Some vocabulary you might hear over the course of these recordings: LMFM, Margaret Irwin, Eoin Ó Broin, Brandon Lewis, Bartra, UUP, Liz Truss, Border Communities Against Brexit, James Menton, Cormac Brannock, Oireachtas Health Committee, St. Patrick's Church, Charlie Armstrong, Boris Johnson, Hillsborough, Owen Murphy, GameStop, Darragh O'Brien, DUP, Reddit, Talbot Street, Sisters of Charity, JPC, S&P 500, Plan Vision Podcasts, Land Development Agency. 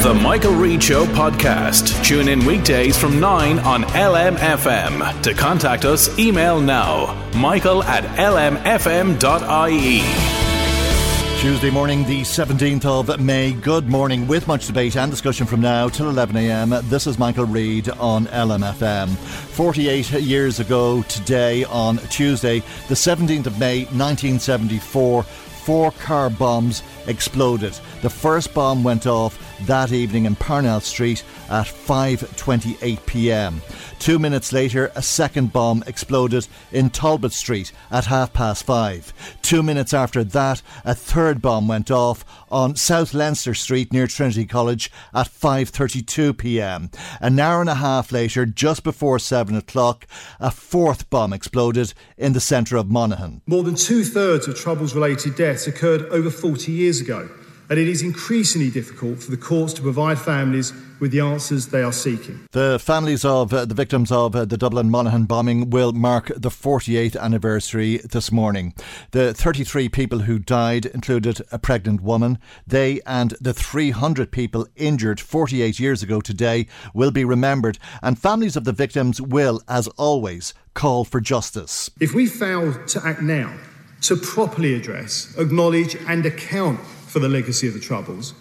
The Michael Reid Show podcast. Tune in weekdays from 9 on LMFM. To contact us, email now, michael@lmfm.ie. Tuesday morning, the 17th of May. Good morning. With much debate and discussion from now till 11am, this is Michael Reid on LMFM. 48 years ago today on Tuesday, the 17th of May, 1974, 4 car bombs exploded. The first bomb went off that evening in Parnell Street at 5:28pm. 2 minutes later, a second bomb exploded in Talbot Street at 5:30. 2 minutes after that, a third bomb went off on South Leinster Street near Trinity College at 5:32pm. An hour and a half later, just before 7 o'clock, a fourth bomb exploded in the centre of Monaghan. More than two-thirds of Troubles-related deaths occurred over 40 years ago, and it is increasingly difficult for the courts to provide families with the answers they are seeking. The families of the victims of the Dublin Monaghan bombing will mark the 48th anniversary this morning. The 33 people who died included a pregnant woman. They and the 300 people injured 48 years ago today will be remembered, and families of the victims will, as always, call for justice. If we fail to act now, to properly address, acknowledge and account for the legacy of the Troubles,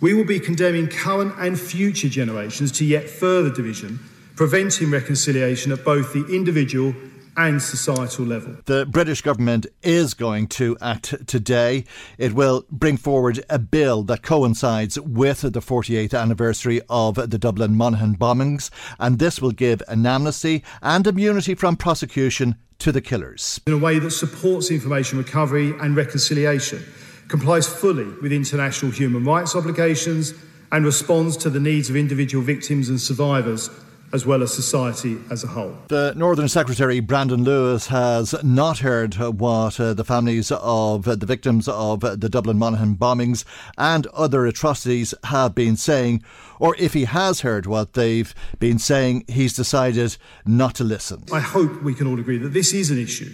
we will be condemning current and future generations to yet further division, preventing reconciliation at both the individual and societal level. The British government is going to act today. It will bring forward a bill that coincides with the 48th anniversary of the Dublin Monaghan bombings, and this will give an amnesty and immunity from prosecution to the killers. In a way that supports information recovery and reconciliation, complies fully with international human rights obligations and responds to the needs of individual victims and survivors, as well as society as a whole. The Northern Secretary, Brandon Lewis, has not heard what the families of the victims of the Dublin Monaghan bombings and other atrocities have been saying, or if he has heard what they've been saying, he's decided not to listen. I hope we can all agree that this is an issue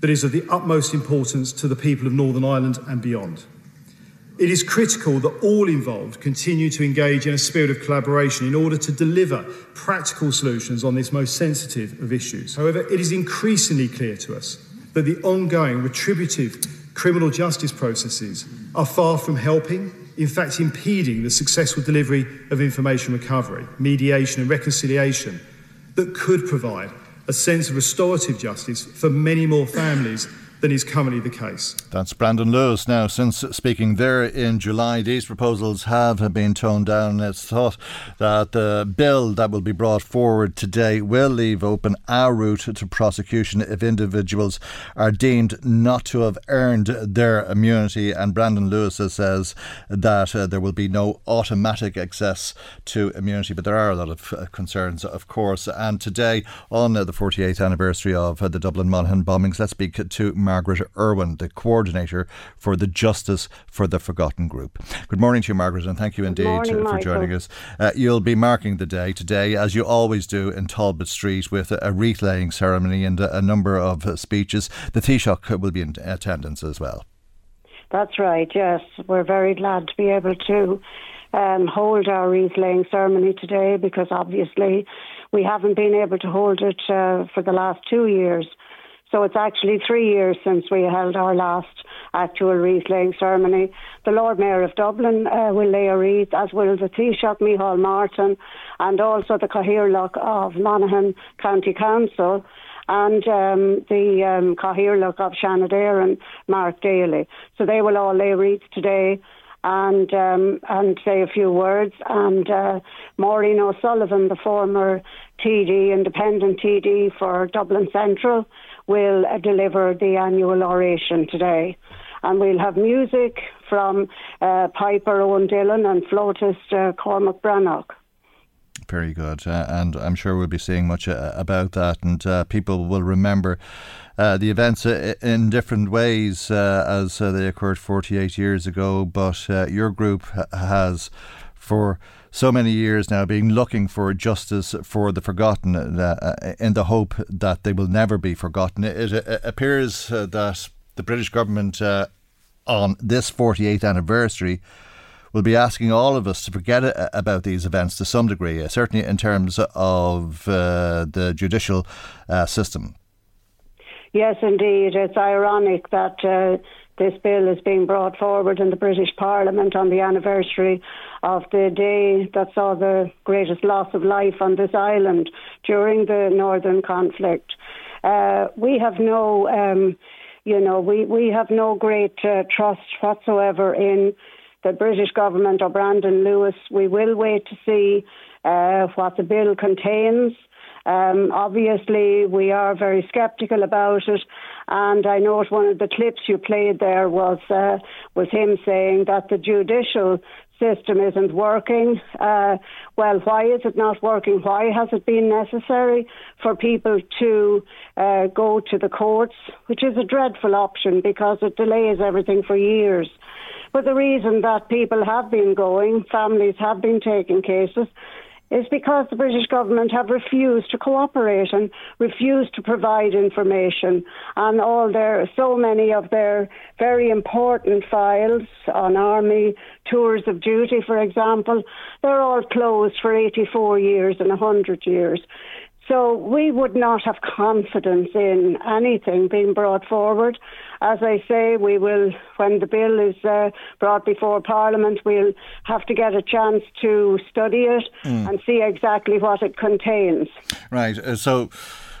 that is of the utmost importance to the people of Northern Ireland and beyond. It is critical that all involved continue to engage in a spirit of collaboration in order to deliver practical solutions on this most sensitive of issues. However, it is increasingly clear to us that the ongoing retributive criminal justice processes are far from helping, in fact impeding the successful delivery of information recovery, mediation and reconciliation that could provide a sense of restorative justice for many more families than is currently the case. That's Brandon Lewis. Now, since speaking there in July, these proposals have been toned down. It's thought that the bill that will be brought forward today will leave open our route to prosecution if individuals are deemed not to have earned their immunity. And Brandon Lewis says that there will be no automatic access to immunity. But there are a lot of concerns, of course. And today, on the 48th anniversary of the Dublin Monaghan bombings, let's speak to Margaret Irwin, the coordinator for the Justice for the Forgotten Group. Good morning to you, Margaret, and thank you indeed for Michael. Joining us. You'll be marking the day today, as you always do, in Talbot Street with a wreath-laying ceremony and a number of speeches. The Taoiseach will be in attendance as well. That's right, yes. We're very glad to be able to hold our wreath-laying ceremony today, because obviously we haven't been able to hold it for the last 2 years. So it's actually 3 years since we held our last actual wreath-laying ceremony. The Lord Mayor of Dublin will lay a wreath, as will the Taoiseach Micheál Martin, and also the Cahirlock of Monaghan County Council, and the Cahirlock of Shanadéireann, Mark Daly. So they will all lay wreaths today and say a few words. And Maureen O'Sullivan, the former TD, independent TD for Dublin Central, will deliver the annual oration today. And we'll have music from Piper Owen Dillon and flautist Cormac Brannock. Very good. And I'm sure we'll be seeing much about that, and people will remember the events in different ways as they occurred 48 years ago. But your group has for so many years now been looking for justice for the forgotten in the hope that they will never be forgotten. It appears that the British government on this 48th anniversary will be asking all of us to forget about these events to some degree, certainly in terms of the judicial system. Yes, indeed. It's ironic that this bill is being brought forward in the British Parliament on the anniversary of the day that saw the greatest loss of life on this island during the Northern conflict. We have no, we have no great trust whatsoever in the British government or Brandon Lewis. We will wait to see what the bill contains. Obviously, we are very sceptical about it, and I note one of the clips you played there was him saying that the judicial system isn't working. Well, why is it not working? Why has it been necessary for people to go to the courts, which is a dreadful option because it delays everything for years. But the reason that people have been going, families have been taking cases, is because the British government have refused to cooperate and refused to provide information. And so many of their very important files on army tours of duty, for example, they're all closed for 84 years and 100 years. So we would not have confidence in anything being brought forward. As I say, we will, when the bill is brought before Parliament, we'll have to get a chance to study it and see exactly what it contains. Right. So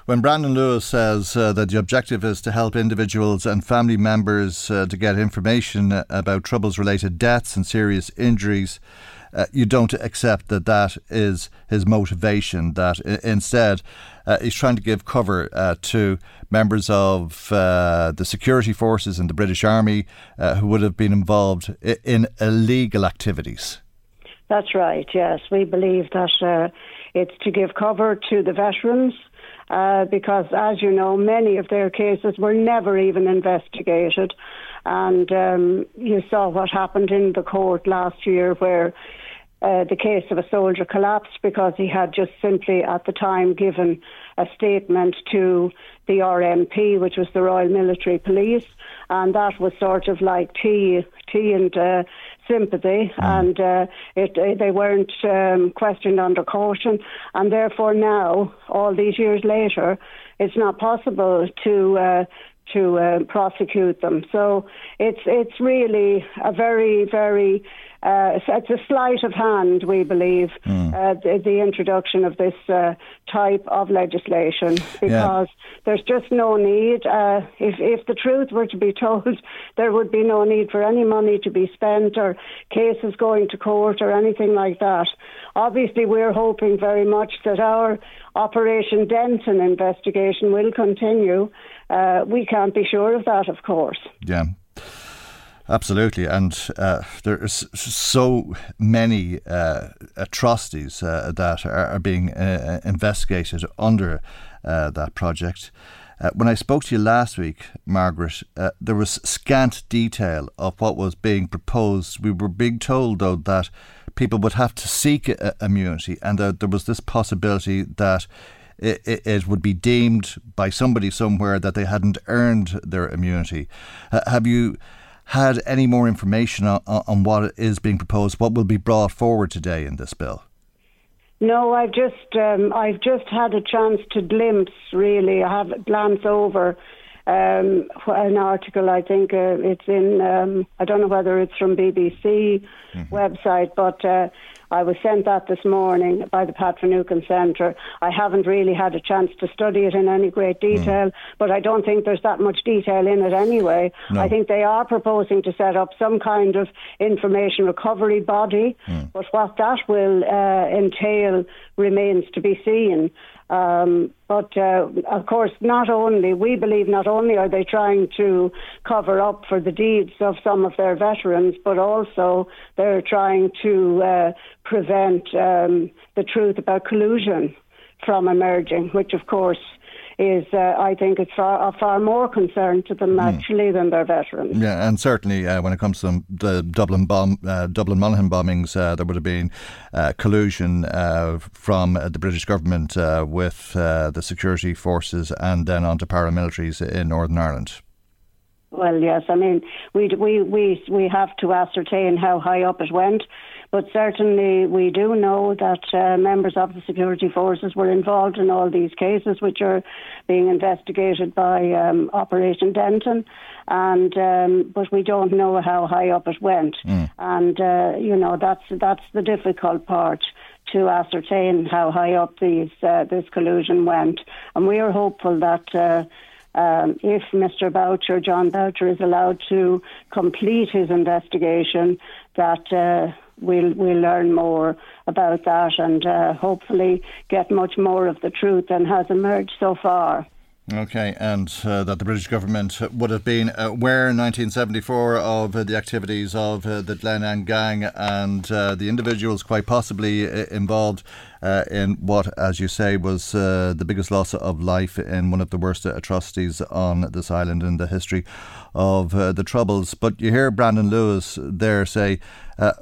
when Brandon Lewis says that the objective is to help individuals and family members to get information about troubles-related deaths and serious injuries, you don't accept that is his motivation, that instead he's trying to give cover to members of the security forces and the British Army who would have been involved in illegal activities. That's right, yes. We believe that it's to give cover to the veterans because, as you know, many of their cases were never even investigated. And you saw what happened in the court last year where the case of a soldier collapsed because he had just simply at the time given a statement to the RMP, which was the Royal Military Police, and that was sort of like tea and sympathy, and they weren't questioned under caution, and therefore now, all these years later, it's not possible to prosecute them. So it's really a very, very, it's a sleight of hand, we believe, the introduction of this type of legislation, because there's just no need. If the truth were to be told, there would be no need for any money to be spent or cases going to court or anything like that. Obviously, we're hoping very much that our Operation Denton investigation will continue. We can't be sure of that, of course. Yeah, absolutely. And there are so many atrocities that are being investigated under that project. When I spoke to you last week, Margaret, there was scant detail of what was being proposed. We were being told, though, that people would have to seek immunity, and that there was this possibility that it would be deemed by somebody somewhere that they hadn't earned their immunity. Have you had any more information on what is being proposed, what will be brought forward today in this bill? No, I've just had a chance to glance over an article, I think it's in, I don't know whether it's from BBC website, but I was sent that this morning by the Patrinucan Centre. I haven't really had a chance to study it in any great detail, but I don't think there's that much detail in it anyway. No. I think they are proposing to set up some kind of information recovery body, but what that will entail remains to be seen. But of course, we believe not only are they trying to cover up for the deeds of some of their veterans, but also they're trying to prevent the truth about collusion from emerging, which of course is, I think, it's far more concern to them actually than their veterans. Yeah, and certainly when it comes to the Dublin Monaghan bombings, there would have been collusion from the British government with the security forces and then onto paramilitaries in Northern Ireland. Well, yes, I mean, we have to ascertain how high up it went, but certainly we do know that members of the security forces were involved in all these cases, which are being investigated by Operation Denton, and but we don't know how high up it went, and you know, that's the difficult part, to ascertain how high up these this collusion went, and we are hopeful that. If Mr. Boucher, John Boucher, is allowed to complete his investigation, that we'll learn more about that and hopefully get much more of the truth than has emerged so far. Okay, and that the British government would have been aware in 1974 of the activities of the Glenann gang and the individuals quite possibly involved in what, as you say, was the biggest loss of life in one of the worst atrocities on this island in the history of the Troubles. But you hear Brandon Lewis there say,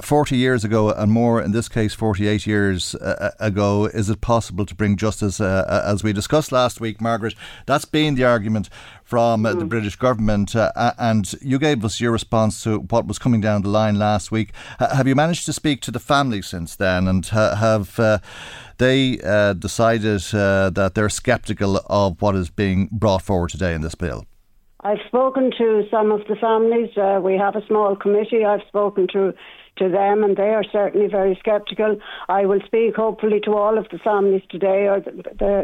40 years ago and more, in this case 48 years ago, is it possible to bring justice? As we discussed last week, Margaret, that's been the argument from the British government, and you gave us your response to what was coming down the line last week. Have you managed to speak to the family since then, and have they decided that they're sceptical of what is being brought forward today in this bill? I've spoken to some of the families. We have a small committee. I've spoken to them, and they are certainly very sceptical. I will speak hopefully to all of the families today, or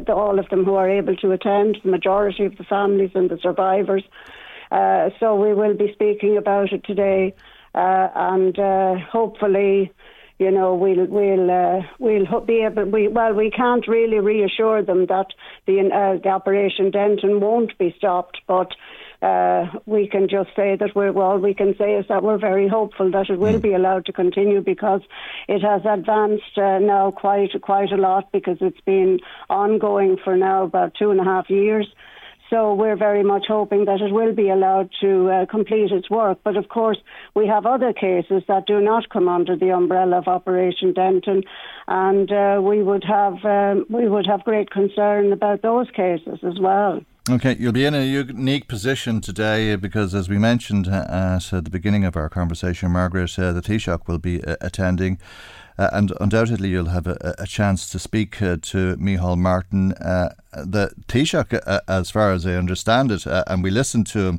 all of them who are able to attend, the majority of the families and the survivors. So we will be speaking about it today, and hopefully, you know, we'll be able. We can't really reassure them that the Operation Denton won't be stopped, but we can just say that all we can say is that we're very hopeful that it will be allowed to continue, because it has advanced now quite a lot, because it's been ongoing for now about 2.5 years. So we're very much hoping that it will be allowed to complete its work. But of course, we have other cases that do not come under the umbrella of Operation Denton, and we would have great concern about those cases as well. Okay, you'll be in a unique position today because, as we mentioned at the beginning of our conversation, Margaret, the Taoiseach will be attending, and undoubtedly you'll have a chance to speak to Micheál Martin. The Taoiseach, as far as I understand it, and we listened to him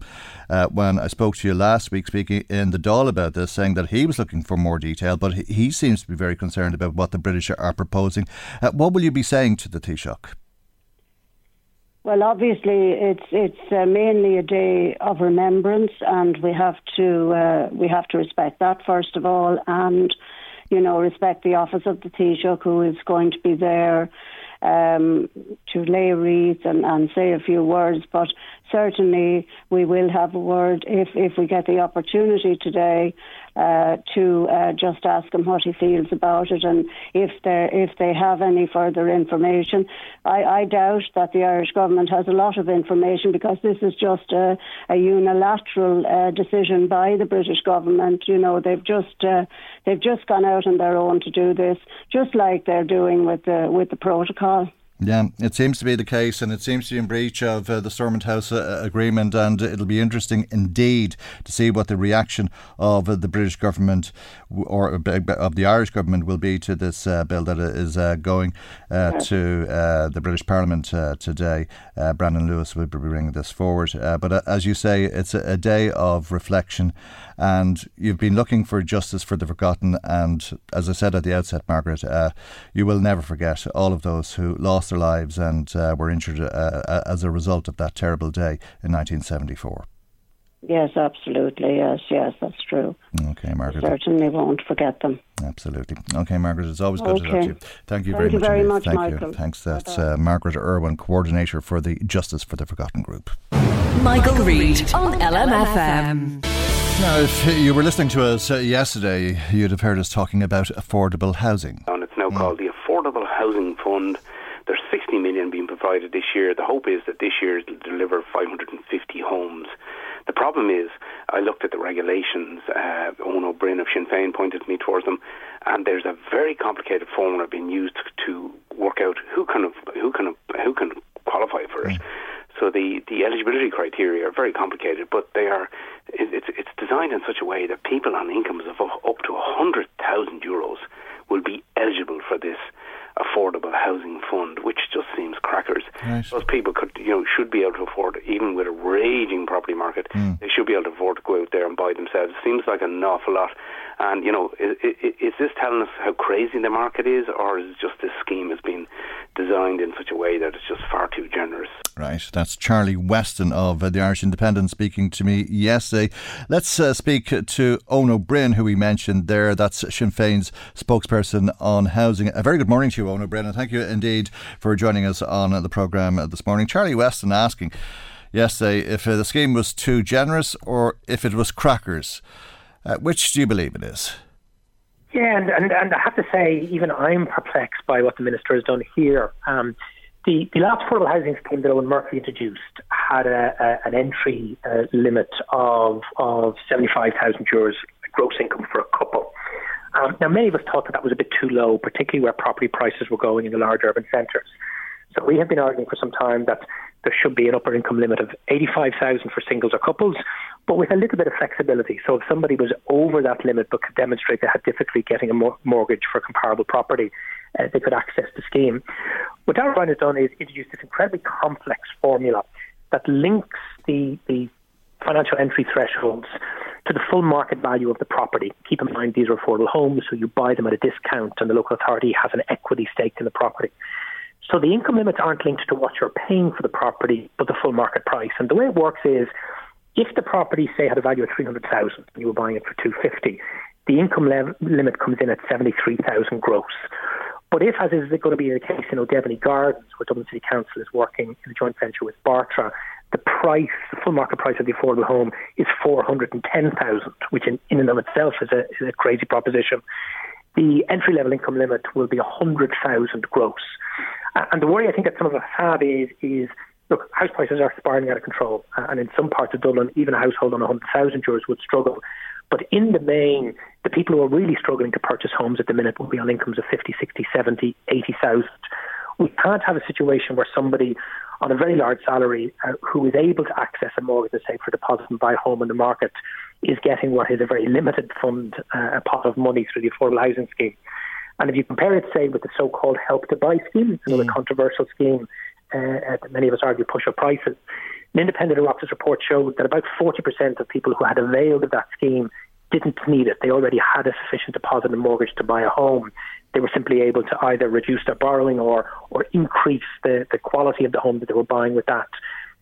when I spoke to you last week speaking in the Dáil about this, saying that he was looking for more detail, but he seems to be very concerned about what the British are proposing. What will you be saying to the Taoiseach? Well, obviously, it's mainly a day of remembrance, and we have to respect that first of all, and you know, respect the office of the Taoiseach, who is going to be there to lay wreaths and say a few words. But certainly, we will have a word if we get the opportunity today to just ask him what he feels about it, and if they have any further information. I doubt that the Irish government has a lot of information, because this is just a unilateral decision by the British government. You know, they've just gone out on their own to do this, just like they're doing with the protocol. Yeah, it seems to be the case, and it seems to be in breach of the Stormont House Agreement, and it'll be interesting indeed to see what the reaction of the British government or of the Irish government will be to this bill that is going to the British Parliament today. Brandon Lewis will be bringing this forward. But as you say, it's a day of reflection, and you've been looking for justice for the forgotten, and as I said at the outset, Margaret, you will never forget all of those who lost their lives and were injured as a result of that terrible day in 1974. Yes, absolutely. Yes, that's true. Okay, Margaret. We certainly won't forget them. Absolutely. Okay, Margaret, it's always good to talk to you. Thank you very much. Thank you very much, Michael. Thanks. That's Margaret Irwin, coordinator for the Justice for the Forgotten Group. Michael Reid on LMFM. Now, if you were listening to us yesterday, you'd have heard us talking about affordable housing. And it's now called the Affordable Housing Fund. There's 60 million being provided this year. The hope is that this year it'll deliver 550 homes. The problem is, I looked at the regulations, Eoin Ó Broin of Sinn Féin pointed me towards them, and there's a very complicated formula being used to work out who can qualify for it. So the eligibility criteria are very complicated, but they are it's designed in such a way that people on incomes of up to €100,000 will be eligible for this Affordable Housing Fund, which just seems crackers. Right. Those people should be able to afford, even with a raging property market, they should be able to afford to go out there and buy themselves. It seems like an awful lot. And, is this telling us how crazy the market is, or is it just this scheme has been designed in such a way that it's just far too generous? Right, that's Charlie Weston of the Irish Independent speaking to me yesterday. Let's speak to Eoin Ó Broin, who we mentioned there. That's Sinn Féin's spokesperson on housing. A very good morning to you, Eoin Ó Broin, and thank you indeed for joining us on the programme this morning. Charlie Weston asking yesterday if the scheme was too generous or if it was crackers. Which do you believe it is? Yeah, and I have to say, even I'm perplexed by what the Minister has done here. The last affordable housing scheme that Owen Murphy introduced had an entry limit of €75,000 gross income for a couple. Now, many of us thought that was a bit too low, particularly where property prices were going in the large urban centres. So we have been arguing for some time that there should be an upper income limit of €85,000 for singles or couples, but with a little bit of flexibility. So if somebody was over that limit but could demonstrate they had difficulty getting a mortgage for comparable property, they could access the scheme. What Darragh O'Brien has done is introduce this incredibly complex formula that links the financial entry thresholds to the full market value of the property. Keep in mind, these are affordable homes, so you buy them at a discount and the local authority has an equity stake in the property. So the income limits aren't linked to what you're paying for the property, but the full market price. And the way it works is, if the property, say, had a value of 300,000 and you were buying it for 250, the income limit comes in at 73,000 gross. But if, as is going to be the case in O'Devaney Gardens, where Dublin City Council is working in a joint venture with Bartra, the price, the full market price of the affordable home is 410,000, which in and of itself is a crazy proposition. The entry-level income limit will be 100,000 gross. And the worry I think that some of us have is look, house prices are spiraling out of control. And in some parts of Dublin, even a household on €100,000 would struggle. But in the main, the people who are really struggling to purchase homes at the minute will be on incomes of 50, 60, 70, 80,000. We can't have a situation where somebody on a very large salary who is able to access a mortgage and save for deposit and buy a home in the market is getting what is a very limited fund, a pot of money through the affordable housing scheme. And if you compare it, say, with the so-called Help to Buy scheme, another controversial scheme that many of us argue push up prices, an independent Oireachtas report showed that about 40% of people who had availed of that scheme didn't need it. They already had a sufficient deposit and mortgage to buy a home. They were simply able to either reduce their borrowing or increase the quality of the home that they were buying with that.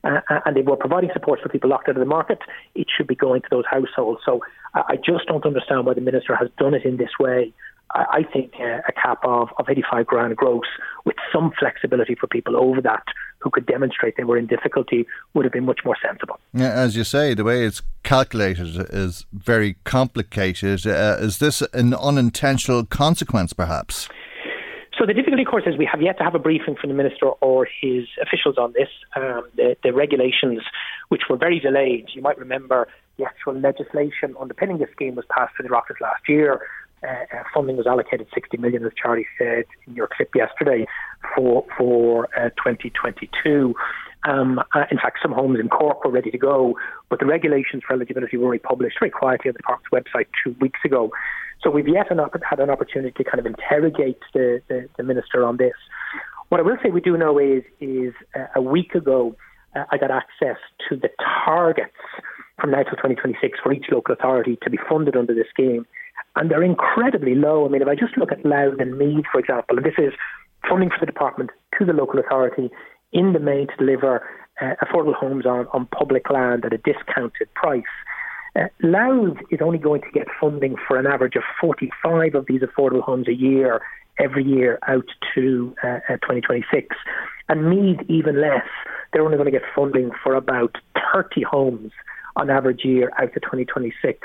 And they were providing support for people locked out of the market. It should be going to those households. So I just don't understand why the Minister has done it in this way. I think a cap of 85 grand gross with some flexibility for people over that who could demonstrate they were in difficulty would have been much more sensible. Yeah, as you say, the way it's calculated is very complicated. Is this an unintentional consequence, perhaps? So the difficulty, of course, is we have yet to have a briefing from the Minister or his officials on this. The regulations, which were very delayed, you might remember the actual legislation underpinning the scheme was passed through the Oireachtas last year. funding was allocated 60 million, as Charlie said in your clip yesterday, for 2022. In fact, some homes in Cork were ready to go, but the regulations for eligibility were only published very quietly on the Parks website 2 weeks ago. So we've yet had an opportunity to kind of interrogate the Minister on this. What I will say we do know is a week ago, I got access to the targets from now till 2026 for each local authority to be funded under this scheme. And they're incredibly low. I mean, if I just look at Louth and Meath, for example, and this is funding for the department to the local authority in the main to deliver affordable homes on public land at a discounted price. Louth is only going to get funding for an average of 45 of these affordable homes a year, every year out to 2026. And Meath, even less. They're only going to get funding for about 30 homes on average year out to 2026.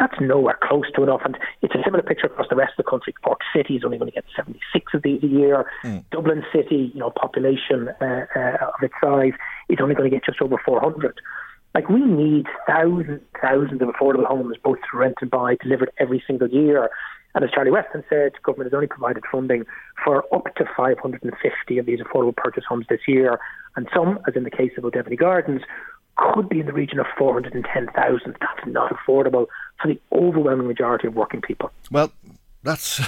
That's nowhere close to enough. And it's a similar picture across the rest of the country. Cork City is only going to get 76 of these a year. Dublin City, population of its size, is only going to get just over 400. Like, we need thousands of affordable homes, both to rent and buy, delivered every single year. And as Charlie Weston said, government has only provided funding for up to 550 of these affordable purchase homes this year. And some, as in the case of O'Devaney Gardens, could be in the region of 410,000. That's not affordable for the overwhelming majority of working people. Well, that's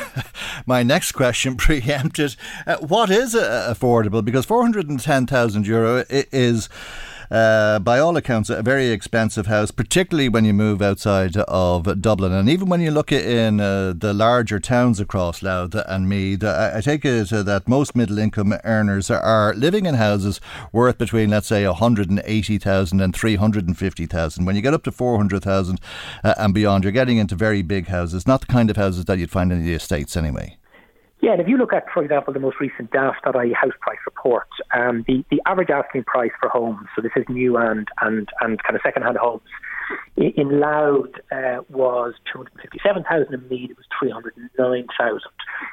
my next question preempted. What is affordable? Because €410,000 is... by all accounts, a very expensive house, particularly when you move outside of Dublin. And even when you look in the larger towns across Louth and Meath, I take it that most middle-income earners are living in houses worth between, let's say, €180,000 and €350,000. When you get up to €400,000 and beyond, you're getting into very big houses, not the kind of houses that you'd find in the estates anyway. Yeah, and if you look at, for example, the most recent Daft.ie house price report, the average asking price for homes, so this is new and kind of second-hand homes, in Louth was 257,000, in Meath it was 309,000. And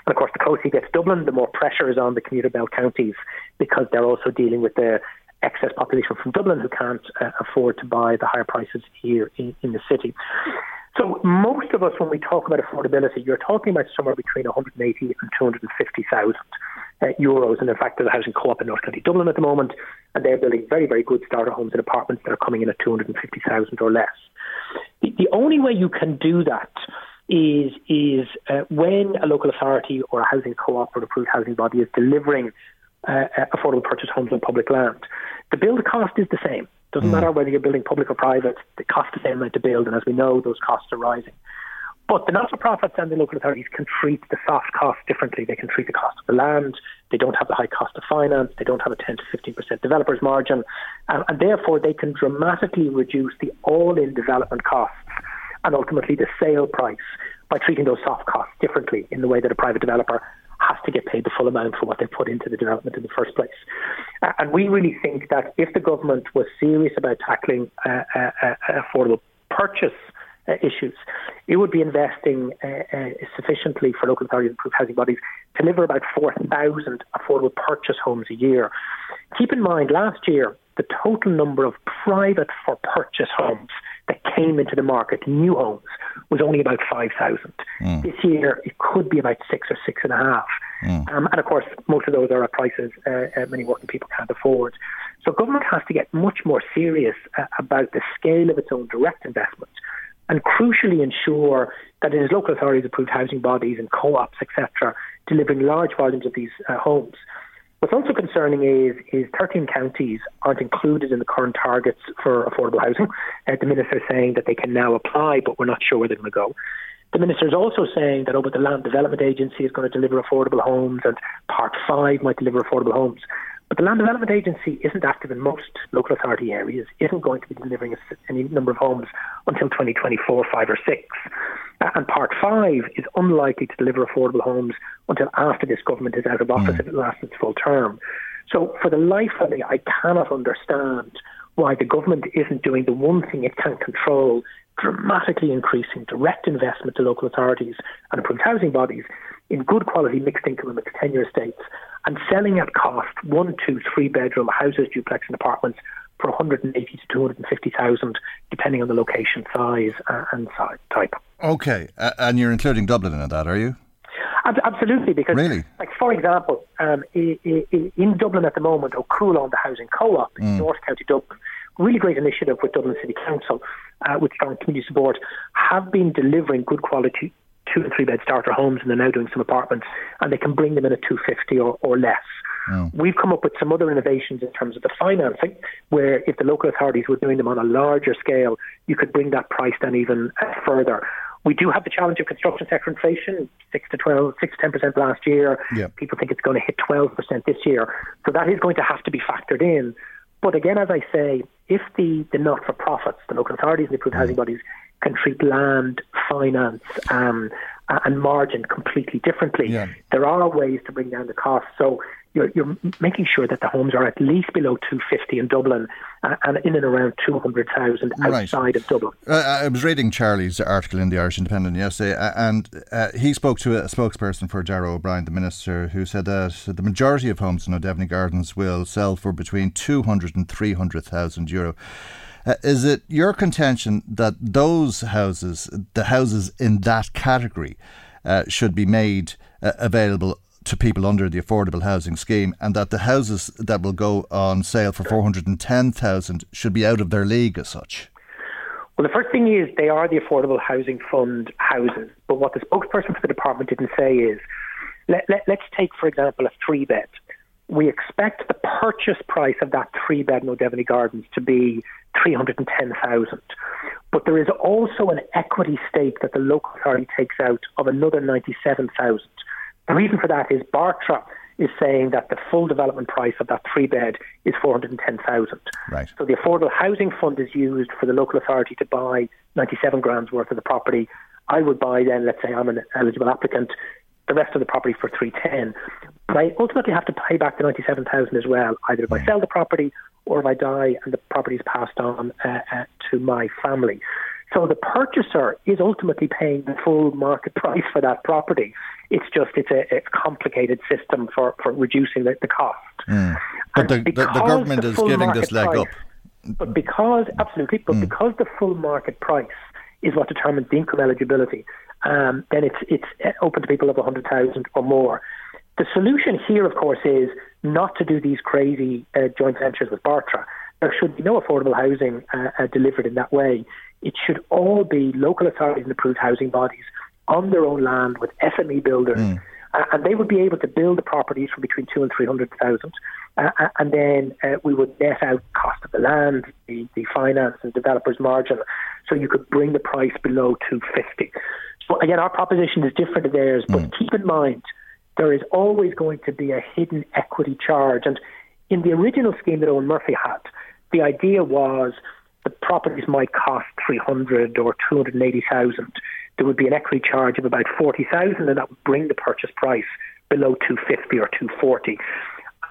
of course, the closer you get to Dublin, the more pressure is on the commuter belt counties, because they're also dealing with the excess population from Dublin who can't afford to buy the higher prices here in the city. So most of us, when we talk about affordability, you're talking about somewhere between 180 and 250,000 euros. And in fact, there's a housing co-op in North County Dublin at the moment, and they're building very, very good starter homes and apartments that are coming in at 250,000 or less. The only way you can do that is when a local authority or a housing co-op or an approved housing body is delivering affordable purchase homes on public land. The build cost is the same. Doesn't matter whether you're building public or private, they cost the same amount to build, and as we know, those costs are rising. But the not-for-profits and the local authorities can treat the soft costs differently. They can treat the cost of the land, they don't have the high cost of finance, they don't have a 10 to 15% developer's margin, and therefore they can dramatically reduce the all-in development costs and ultimately the sale price by treating those soft costs differently in the way that a private developer has to get paid the full amount for what they put into the development in the first place. And we really think that if the government was serious about tackling affordable purchase issues, it would be investing sufficiently for local authorities and approved housing bodies to deliver about 4,000 affordable purchase homes a year. Keep in mind, last year, the total number of private for purchase homes that came into the market, new homes, was only about 5,000. This year, it could be about 6 or 6.5. And of course, most of those are at prices many working people can't afford. So government has to get much more serious about the scale of its own direct investment, and crucially ensure that it is local authorities, approved housing bodies and co-ops, etc., delivering large volumes of these homes. What's also concerning is 13 counties aren't included in the current targets for affordable housing. The Minister is saying that they can now apply, but we're not sure where they're going to go. The Minister is also saying that but the Land Development Agency is going to deliver affordable homes, and Part 5 might deliver affordable homes. But the Land Development Agency isn't active in most local authority areas, isn't going to be delivering any number of homes until 2024, 5 or 6. And Part 5 is unlikely to deliver affordable homes until after this government is out of office, if it lasts its full term. So for the life of me, I cannot understand why the government isn't doing the one thing it can control, dramatically increasing direct investment to local authorities and approved housing bodies in good quality mixed income and mixed tenure estates, and selling at cost 1, 2, 3-bedroom houses, duplex and apartments for 180 to 250,000, depending on the location, size and type. Okay, and you're including Dublin in that, are you? Absolutely, because, really? Like, for example, in Dublin at the moment, O'Crúlán, the housing co-op in North County Dublin, really great initiative with Dublin City Council, with strong community support, have been delivering good quality 2 and 3 bed starter homes, and they're now doing some apartments, and they can bring them in at 250 or less. Oh. We've come up with some other innovations in terms of the financing, where if the local authorities were doing them on a larger scale, you could bring that price down even further. We do have the challenge of construction sector inflation, 6 to 10% last year. Yep. People think it's going to hit 12% this year. So that is going to have to be factored in. But again, as I say, if the not-for-profits, the local authorities and the approved housing bodies can treat land, finance and margin completely differently, yeah, there are ways to bring down the cost. So you're making sure that the homes are at least below 250 in Dublin and in and around 200,000 outside of Dublin. I was reading Charlie's article in the Irish Independent yesterday, and he spoke to a spokesperson for Darragh O'Brien, the minister, who said that the majority of homes in O'Devaney Gardens will sell for between 200 and 300,000 euro. Is it your contention that those houses, the houses in that category, should be made available to people under the Affordable Housing Scheme, and that the houses that will go on sale for 410,000 should be out of their league as such? Well, the first thing is they are the Affordable Housing Fund houses. But what the spokesperson for the department didn't say is, let's take, for example, a 3-bed. We expect the purchase price of that 3-bed in O'Devaney Gardens to be 310,000. But there is also an equity stake that the local authority takes out of another 97,000. The reason for that is Bartra is saying that the full development price of that 3-bed is 410,000. Right. So the Affordable Housing Fund is used for the local authority to buy 97 grand's worth of the property. I would buy then, let's say I'm an eligible applicant, the rest of the property for 310. But I ultimately have to pay back the 97,000 as well, either if I sell the property or if I die and the property is passed on to my family. So the purchaser is ultimately paying the full market price for that property. It's just it's a complicated system for reducing the cost. Mm. But the government is giving this leg up. Because the full market price is what determines the income eligibility, then it's open to people of 100,000 or more. The solution here, of course, is not to do these crazy joint ventures with Bartra. There should be no affordable housing delivered in that way. It should all be local authorities and approved housing bodies on their own land with SME builders. Mm. And they would be able to build the properties for between 200,000 and 300,000. And then we would net out cost of the land, the finance and developer's margin. So you could bring the price below 250. So again, our proposition is different to theirs. But keep in mind, there is always going to be a hidden equity charge. And in the original scheme that Owen Murphy had, the idea was the properties might cost 300 or 280,000. There would be an equity charge of about 40,000, and that would bring the purchase price below 250 or 240.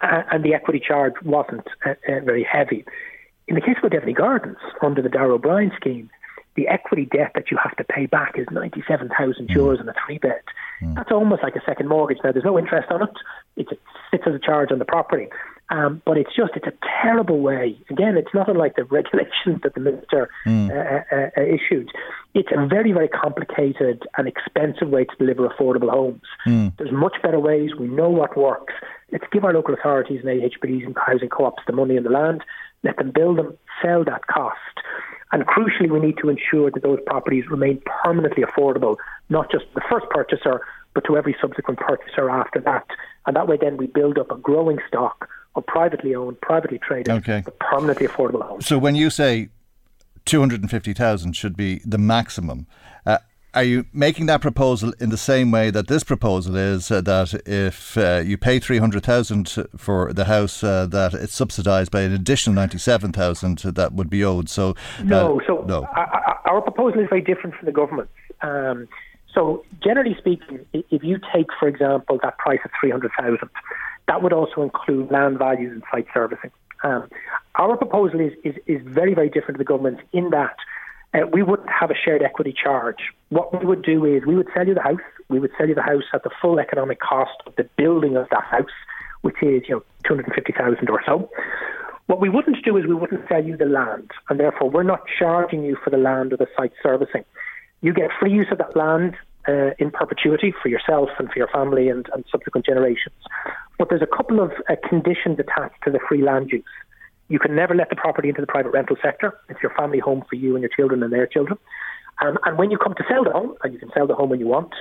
And the equity charge wasn't very heavy. In the case of O'Devaney Gardens, under the Darragh O'Brien scheme, the equity debt that you have to pay back is 97,000 euros on a 3-bed. That's almost like a second mortgage. Now, there's no interest on it. It sits as a charge on the property. But it's a terrible way. Again, it's not unlike the regulations that the minister issued. It's a very, very complicated and expensive way to deliver affordable homes. There's much better ways. We know what works. Let's give our local authorities and AHBs and housing co-ops the money and the land. Let them build them, sell that cost. And crucially, we need to ensure that those properties remain permanently affordable, not just the first purchaser, but to every subsequent purchaser after that. And that way then we build up a growing stock or privately owned, privately traded, but permanently affordable homes. So when you say 250,000 should be the maximum, are you making that proposal in the same way that this proposal is, that if you pay 300,000 for the house, that it's subsidised by an additional 97,000 that would be owed? So No. Our proposal is very different from the government's. So generally speaking, if you take, for example, that price of 300,000, that would also include land values and site servicing. Our proposal is very, very different to the government's in that we wouldn't have a shared equity charge. What we would do is we would sell you the house. We would sell you the house at the full economic cost of the building of that house, which is 250,000 or so. What we wouldn't do is we wouldn't sell you the land, and therefore we're not charging you for the land or the site servicing. you get free use of that land in perpetuity for yourself and for your family and subsequent generations. But there's a couple of conditions attached to the free land use. You can never let the property into the private rental sector. It's your family home for you and your children and their children. And when you come to sell the home, and you can sell the home when you want,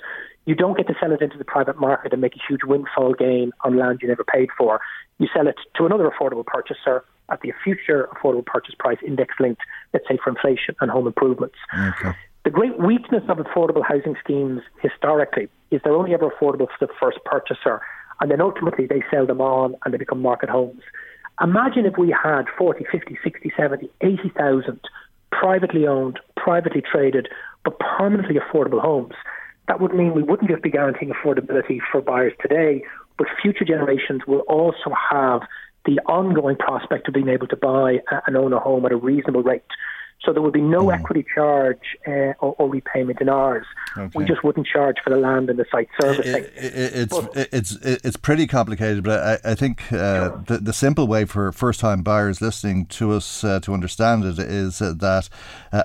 you don't get to sell it into the private market and make a huge windfall gain on land you never paid for. You sell it to another affordable purchaser at the future affordable purchase price index linked, let's say, for inflation and home improvements. Okay. The great weakness of affordable housing schemes historically is they're only ever affordable for the first purchaser, and then ultimately they sell them on and they become market homes. Imagine if we had 40, 50, 60, 70, 80,000 privately owned, privately traded, but permanently affordable homes. That would mean we wouldn't just be guaranteeing affordability for buyers today, but future generations will also have the ongoing prospect of being able to buy and own a home at a reasonable rate. So there would be no equity charge or repayment in ours. Okay. We just wouldn't charge for the land and the site servicing. It's pretty complicated, but I think the simple way for first-time buyers listening to us to understand it is that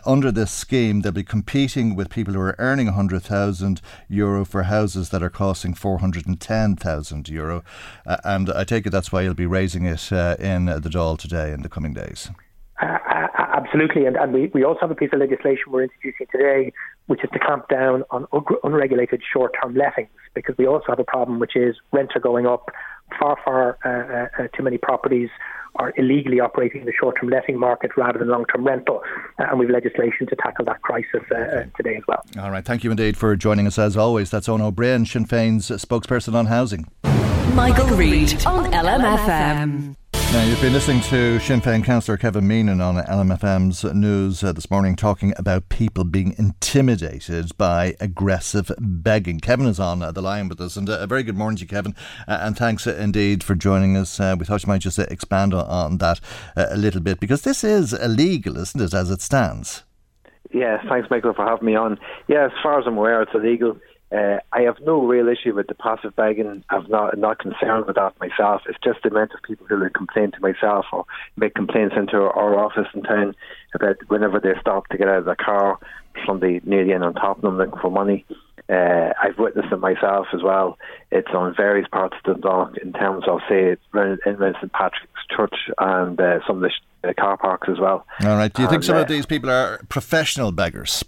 under this scheme, they'll be competing with people who are earning €100,000 for houses that are costing €410,000. And I take it that's why you'll be raising it in the Dáil today in the coming days. Absolutely, and we also have a piece of legislation we're introducing today, which is to clamp down on unregulated short-term lettings, because we also have a problem, which is rents are going up. Far too many properties are illegally operating in the short-term letting market rather than long-term rental, and we've legislation to tackle that crisis today as well. All right, thank you indeed for joining us as always. That's Eoin Ó Broin, Sinn Féin's spokesperson on housing. Michael Reid on LMFM. Now, you've been listening to Sinn Féin councillor Kevin Meenan on LMFM's News this morning, talking about people being intimidated by aggressive begging. Kevin is on the line with us, and a very good morning to you, Kevin, and thanks indeed for joining us. We thought you might just expand on that a little bit, because this is illegal, isn't it, as it stands? Yes, thanks, Michael, for having me on. Yeah, as far as I'm aware, it's illegal. I have no real issue with the passive begging. I'm not concerned with that myself. It's just the amount of people who will complain to myself or make complaints into our office in town about whenever they stop to get out of their car, somebody nearly in on top of them looking for money. I've witnessed it myself as well. It's on various parts of the dock in terms of, say, in St. Patrick's Church and some of the car parks as well. All right. Do you think some of these people are professional beggars?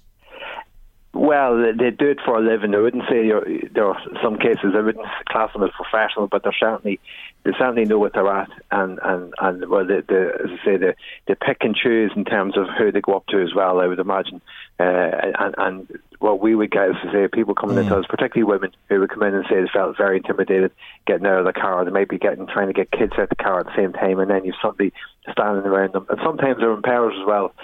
Well, they do it for a living. I wouldn't say there are some cases, I wouldn't class them as professional, but they certainly know what they're at. And as I say, they pick and choose in terms of who they go up to as well, I would imagine. And what we would get is to say people coming into us, particularly women, who would come in and say they felt very intimidated getting out of the car. They might be trying to get kids out of the car at the same time, and then you've somebody standing around them. And sometimes they're in pairs as well.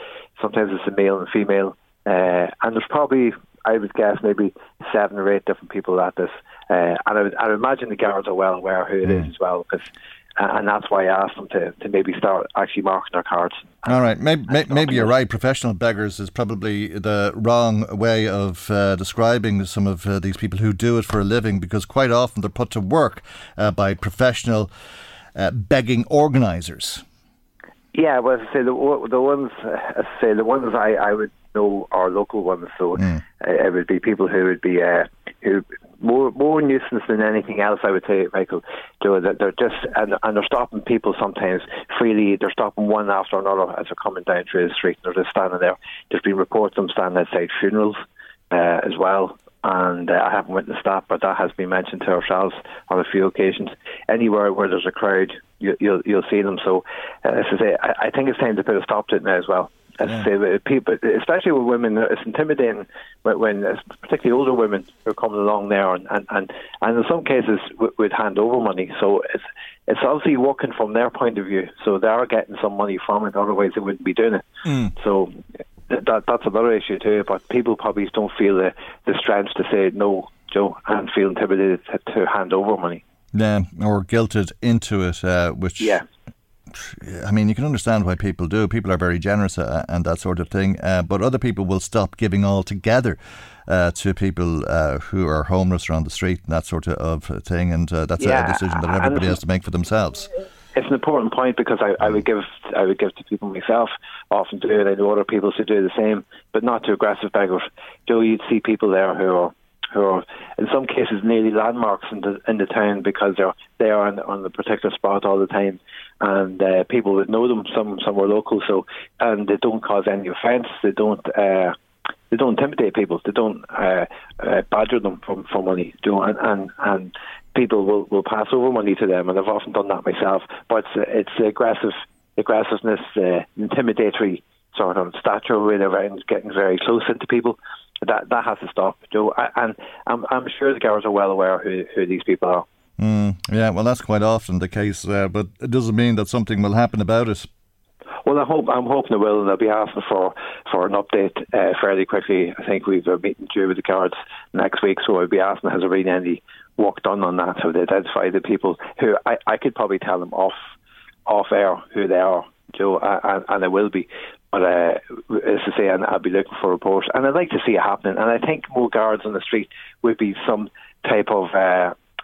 Sometimes it's a male and female. And there's probably, I would guess, maybe 7 or 8 different people at this. And I would imagine the guards are well aware who it is as well. And that's why I asked them to maybe start actually marking their cards. All right. Maybe you're right. Professional beggars is probably the wrong way of describing some of these people who do it for a living, because quite often they're put to work by professional begging organisers. Yeah, well, as I say, the ones I would know are local ones. So it would be people who would be who more nuisance than anything else, I would say, Michael. So they're just and they're stopping people sometimes freely. They're stopping one after another as they're coming down through the street, and they're just standing there. There's been reports of them standing outside funerals as well. And I haven't witnessed that, but that has been mentioned to ourselves on a few occasions. Anywhere where there's a crowd, you'll see them. So, as I say, I think it's time to put a stop to it now as well. As I say, people, especially with women, it's intimidating when particularly older women who are coming along there, and in some cases would hand over money. So it's obviously working from their point of view. So they are getting some money from it. Otherwise, they wouldn't be doing it. So. That's another issue too, but people probably don't feel the strength to say no, Joe, and feel intimidated to hand over money. Yeah, or guilted into it, which... Yeah. I mean, you can understand why people do. People are very generous and that sort of thing, but other people will stop giving altogether to people who are homeless or on the street and that sort of thing, and that's a decision that everybody has to make for themselves. It's an important point because I would give to people myself, often do, and I know other people should do the same, but not to aggressive beggars. Joe, you'd see people there who are in some cases nearly landmarks in the town because they are on the particular spot all the time, and people would know them. Some are local, so, and they don't cause any offence. They don't intimidate people. They don't badger them for money. And people will pass over money to them, and I've often done that myself. But it's aggressiveness, intimidatory sort of stature, really around getting very close into people. That has to stop, Joe. And I'm sure the guards are well aware who these people are. Yeah, well, that's quite often the case, but it doesn't mean that something will happen about it. Well, I'm hoping it will, and I'll be asking for an update fairly quickly. I think we've a meeting due with the guards next week, so I'll be asking, has there been any work done on that? So they identify the people who I could probably tell them off air who they are, Joe, and there will be. But as I say, I'll be looking for reports, and I'd like to see it happening. And I think more guards on the street would be some type of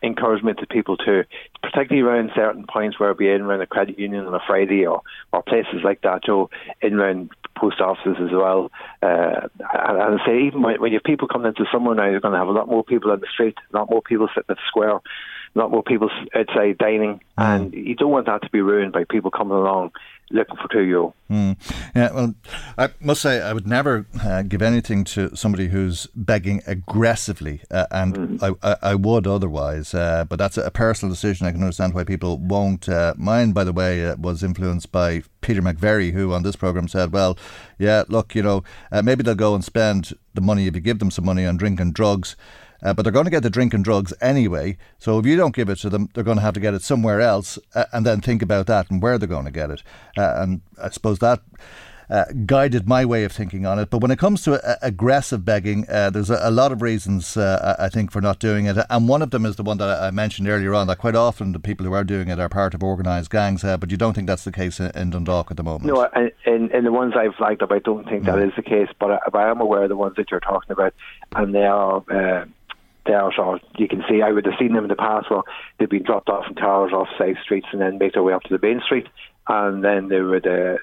encouragement to people to, particularly around certain points where we're in, around a credit union on a Friday or places like that, Joe, in around post offices as well. And I say, even when you have people coming into summer now, you're going to have a lot more people on the street, a lot more people sitting at the square, a lot more people outside dining, and you don't want that to be ruined by people coming along looking for €2. Yeah, well, I must say I would never give anything to somebody who's begging aggressively, and I would otherwise, but that's a personal decision. I can understand why people won't mind. By the way, it was influenced by Peter McVerry, who on this programme said, well, yeah, look, maybe they'll go and spend the money if you give them some money on drink and drugs. But they're going to get the drink and drugs anyway, so if you don't give it to them, they're going to have to get it somewhere else, and then think about that and where they're going to get it. And I suppose that guided my way of thinking on it. But when it comes to aggressive begging, there's a lot of reasons, I think, for not doing it. And one of them is the one that I mentioned earlier on, that quite often the people who are doing it are part of organised gangs, but you don't think that's the case in Dundalk at the moment? No, in the ones I've flagged up, I don't think that is the case, but I am aware of the ones that you're talking about, and they are... So you can see, I would have seen them in the past where they'd been dropped off in cars off side streets and then made their way up to the main street, and then they would earn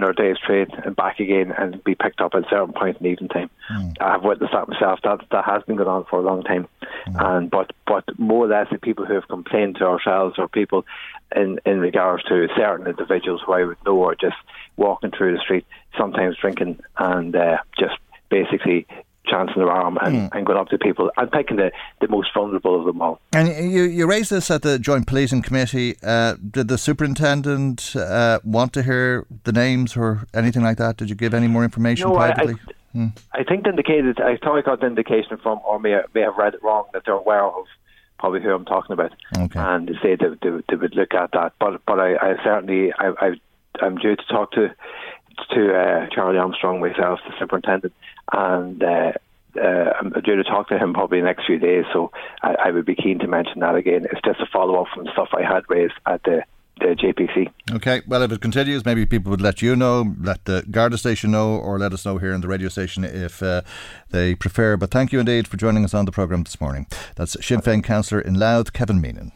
their day's trade and back again and be picked up at a certain point in evening time. I have witnessed that myself. That has been going on for a long time, and but more or less the people who have complained to ourselves or people in regards to certain individuals who I would know are just walking through the street, sometimes drinking and just basically chancing their arm and going up to people and picking the most vulnerable of them all. And you raised this at the Joint Policing Committee. Did the superintendent want to hear the names or anything like that? Did you give any more information privately? I think I got the indication from, or may have read it wrong, that they're aware of probably who I'm talking about. Okay. And they say they would look at that. But I'm due to talk to Charlie Armstrong myself, the superintendent, and I'm due to talk to him probably in the next few days, so I would be keen to mention that again. It's just a follow-up from stuff I had raised at the JPC. Okay, well, if it continues, maybe people would let you know, let the Garda station know, or let us know here in the radio station if they prefer. But thank you indeed for joining us on the programme this morning. That's Sinn Féin councillor in Louth, Kevin Meenan.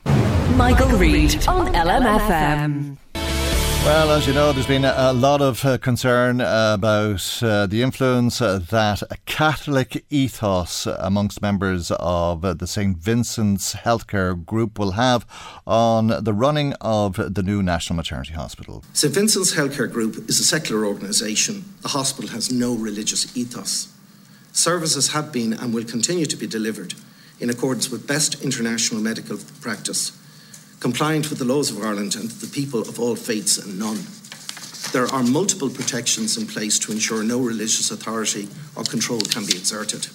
Michael Reid on LMFM. Well, as you know, there's been a lot of concern about the influence that a Catholic ethos amongst members of the St. Vincent's Healthcare Group will have on the running of the new National Maternity Hospital. St. Vincent's Healthcare Group is a secular organisation. The hospital has no religious ethos. Services have been and will continue to be delivered in accordance with best international medical practice, compliant with the laws of Ireland and the people of all faiths and none. There are multiple protections in place to ensure no religious authority or control can be exerted.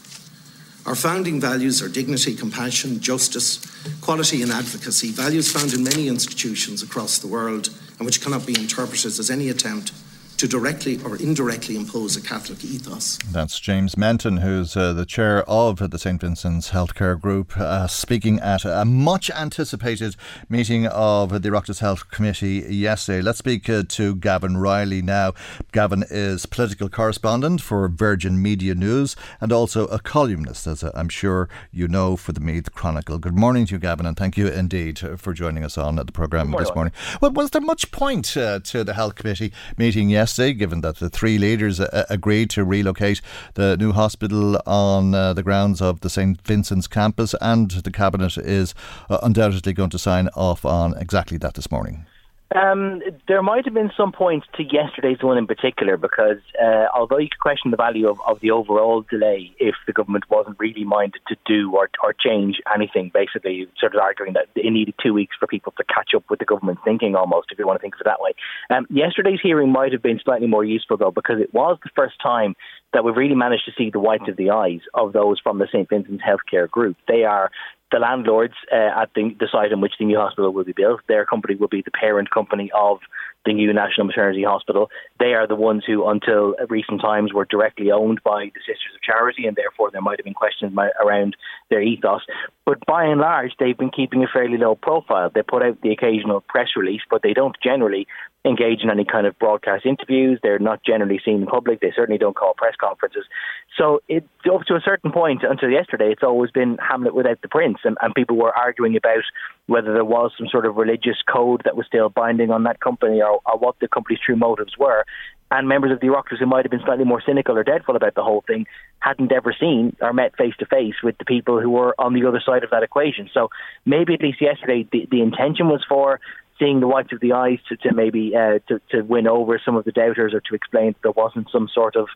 Our founding values are dignity, compassion, justice, quality and advocacy, values found in many institutions across the world and which cannot be interpreted as any attempt to directly or indirectly impose a Catholic ethos. That's James Menton, who's the chair of the St. Vincent's Healthcare Group, speaking at a much-anticipated meeting of the Oireachtas Health Committee yesterday. Let's speak to Gavan Reilly now. Gavan is political correspondent for Virgin Media News and also a columnist, as I'm sure you know, for the Meath Chronicle. Good morning to you, Gavan, and thank you indeed for joining us on the programme this morning. Well, was there much point to the Health Committee meeting yesterday? Given that the three leaders agreed to relocate the new hospital on the grounds of the St. Vincent's campus, and the Cabinet is undoubtedly going to sign off on exactly that this morning. There might have been some points to yesterday's one in particular, because although you could question the value of the overall delay if the government wasn't really minded to do or change anything, basically sort of arguing that it needed 2 weeks for people to catch up with the government thinking, almost, if you want to think of it that way. Yesterday's hearing might have been slightly more useful, though, because it was the first time that we've really managed to see the whites of the eyes of those from the St. Vincent's Healthcare Group. They are the landlords at the site in which the new hospital will be built. Their company will be the parent company of the new National Maternity Hospital. They are the ones who, until recent times, were directly owned by the Sisters of Charity, and therefore there might have been questions around their ethos. But by and large, they've been keeping a fairly low profile. They put out the occasional press release, but they don't generally engage in any kind of broadcast interviews. They're not generally seen in public. They certainly don't call press conferences. So up to a certain point, until yesterday, it's always been Hamlet without the prince, and people were arguing about whether there was some sort of religious code that was still binding on that company, or what the company's true motives were. And members of the Oireachtas who might have been slightly more cynical or doubtful about the whole thing hadn't ever seen or met face-to-face with the people who were on the other side of that equation. So maybe at least yesterday the intention was for seeing the whites of the eyes to maybe to win over some of the doubters, or to explain that there wasn't some sort of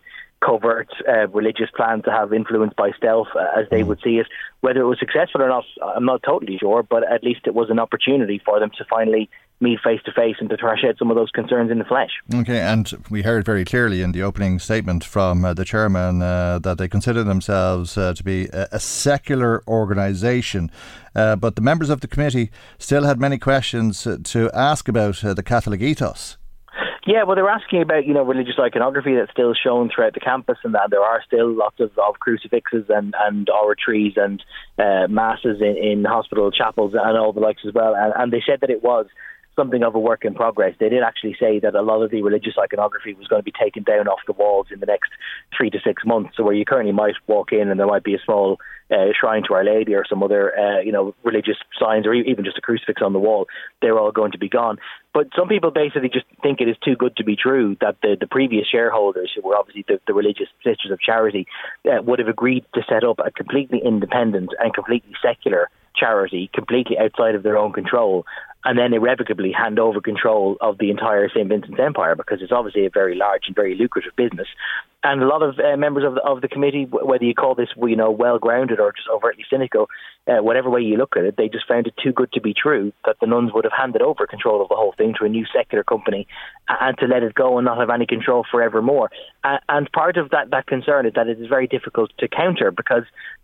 covert religious plan to have influence by stealth, as they would see it. Whether it was successful or not, I'm not totally sure, but at least it was an opportunity for them to finally meet face-to-face and to thrash out some of those concerns in the flesh. OK, and we heard very clearly in the opening statement from the chairman that they consider themselves to be a secular organisation. But the members of the committee still had many questions to ask about the Catholic ethos. Yeah, well, they're asking about, religious iconography that's still shown throughout the campus, and that there are still lots of crucifixes and oratories and masses in hospital chapels and all the likes as well. And they said that it was something of a work in progress. They did actually say that a lot of the religious iconography was going to be taken down off the walls in the next 3 to 6 months. So where you currently might walk in and there might be a small shrine to Our Lady or some other, religious signs, or even just a crucifix on the wall, they're all going to be gone. But some people basically just think it is too good to be true that the previous shareholders, who were obviously the religious Sisters of Charity, would have agreed to set up a completely independent and completely secular charity, completely outside of their own control, and then irrevocably hand over control of the entire St. Vincent's Empire, because it's obviously a very large and very lucrative business. And a lot of members of the committee, whether you call this well-grounded or just overtly cynical, whatever way you look at it, they just found it too good to be true that the nuns would have handed over control of the whole thing to a new secular company and to let it go and not have any control forevermore. And part of that concern is that it is very difficult to counter, because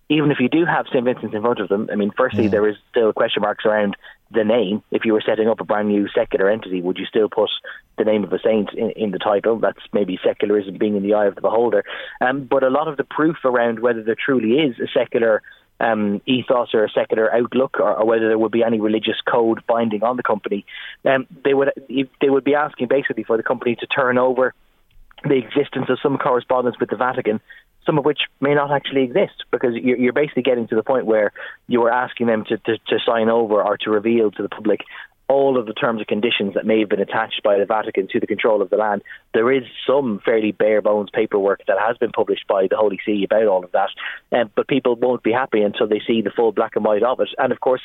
even if you do have St. Vincent's in front of them, I mean, firstly, there is still question marks around the name. If you were setting up a brand new secular entity, would you still put the name of a saint in the title? That's maybe secularism being in the eye of the beholder. But a lot of the proof around whether there truly is a secular ethos or a secular outlook, or whether there would be any religious code binding on the company, they would be asking basically for the company to turn over the existence of some correspondence with the Vatican, some of which may not actually exist, because you're basically getting to the point where you are asking them to sign over or to reveal to the public all of the terms and conditions that may have been attached by the Vatican to the control of the land. There is some fairly bare-bones paperwork that has been published by the Holy See about all of that, but people won't be happy until they see the full black and white of it. And of course,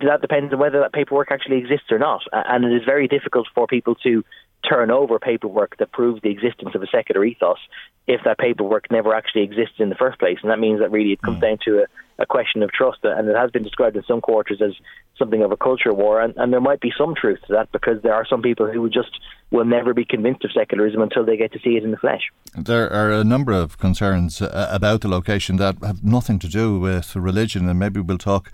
that depends on whether that paperwork actually exists or not. And it is very difficult for people to turn over paperwork that proves the existence of a secular ethos if that paperwork never actually exists in the first place. And that means that really it comes down to a question of trust, and it has been described in some quarters as something of a culture war, and there might be some truth to that, because there are some people who just will never be convinced of secularism until they get to see it in the flesh. There are a number of concerns about the location that have nothing to do with religion, and maybe we'll talk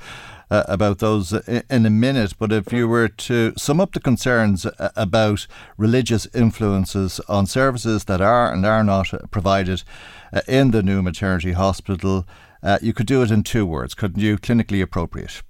about those in a minute. But if you were to sum up the concerns about religious influences on services that are and are not provided in the new maternity hospital, you could do it in two words, couldn't you? Clinically appropriate.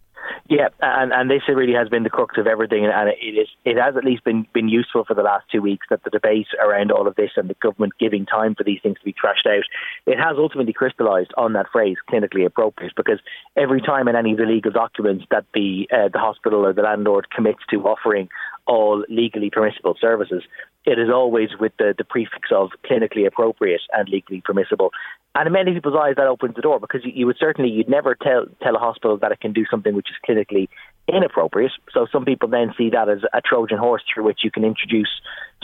Yeah, and this really has been the crux of everything, and it has at least been useful for the last 2 weeks, that the debate around all of this and the government giving time for these things to be trashed out, it has ultimately crystallised on that phrase, clinically appropriate, because every time in any of the legal documents that the hospital or the landlord commits to offering all legally permissible services, it is always with the prefix of clinically appropriate and legally permissible. And in many people's eyes, that opens the door, because you'd never tell a hospital that it can do something which is clinically inappropriate. So some people then see that as a Trojan horse through which you can introduce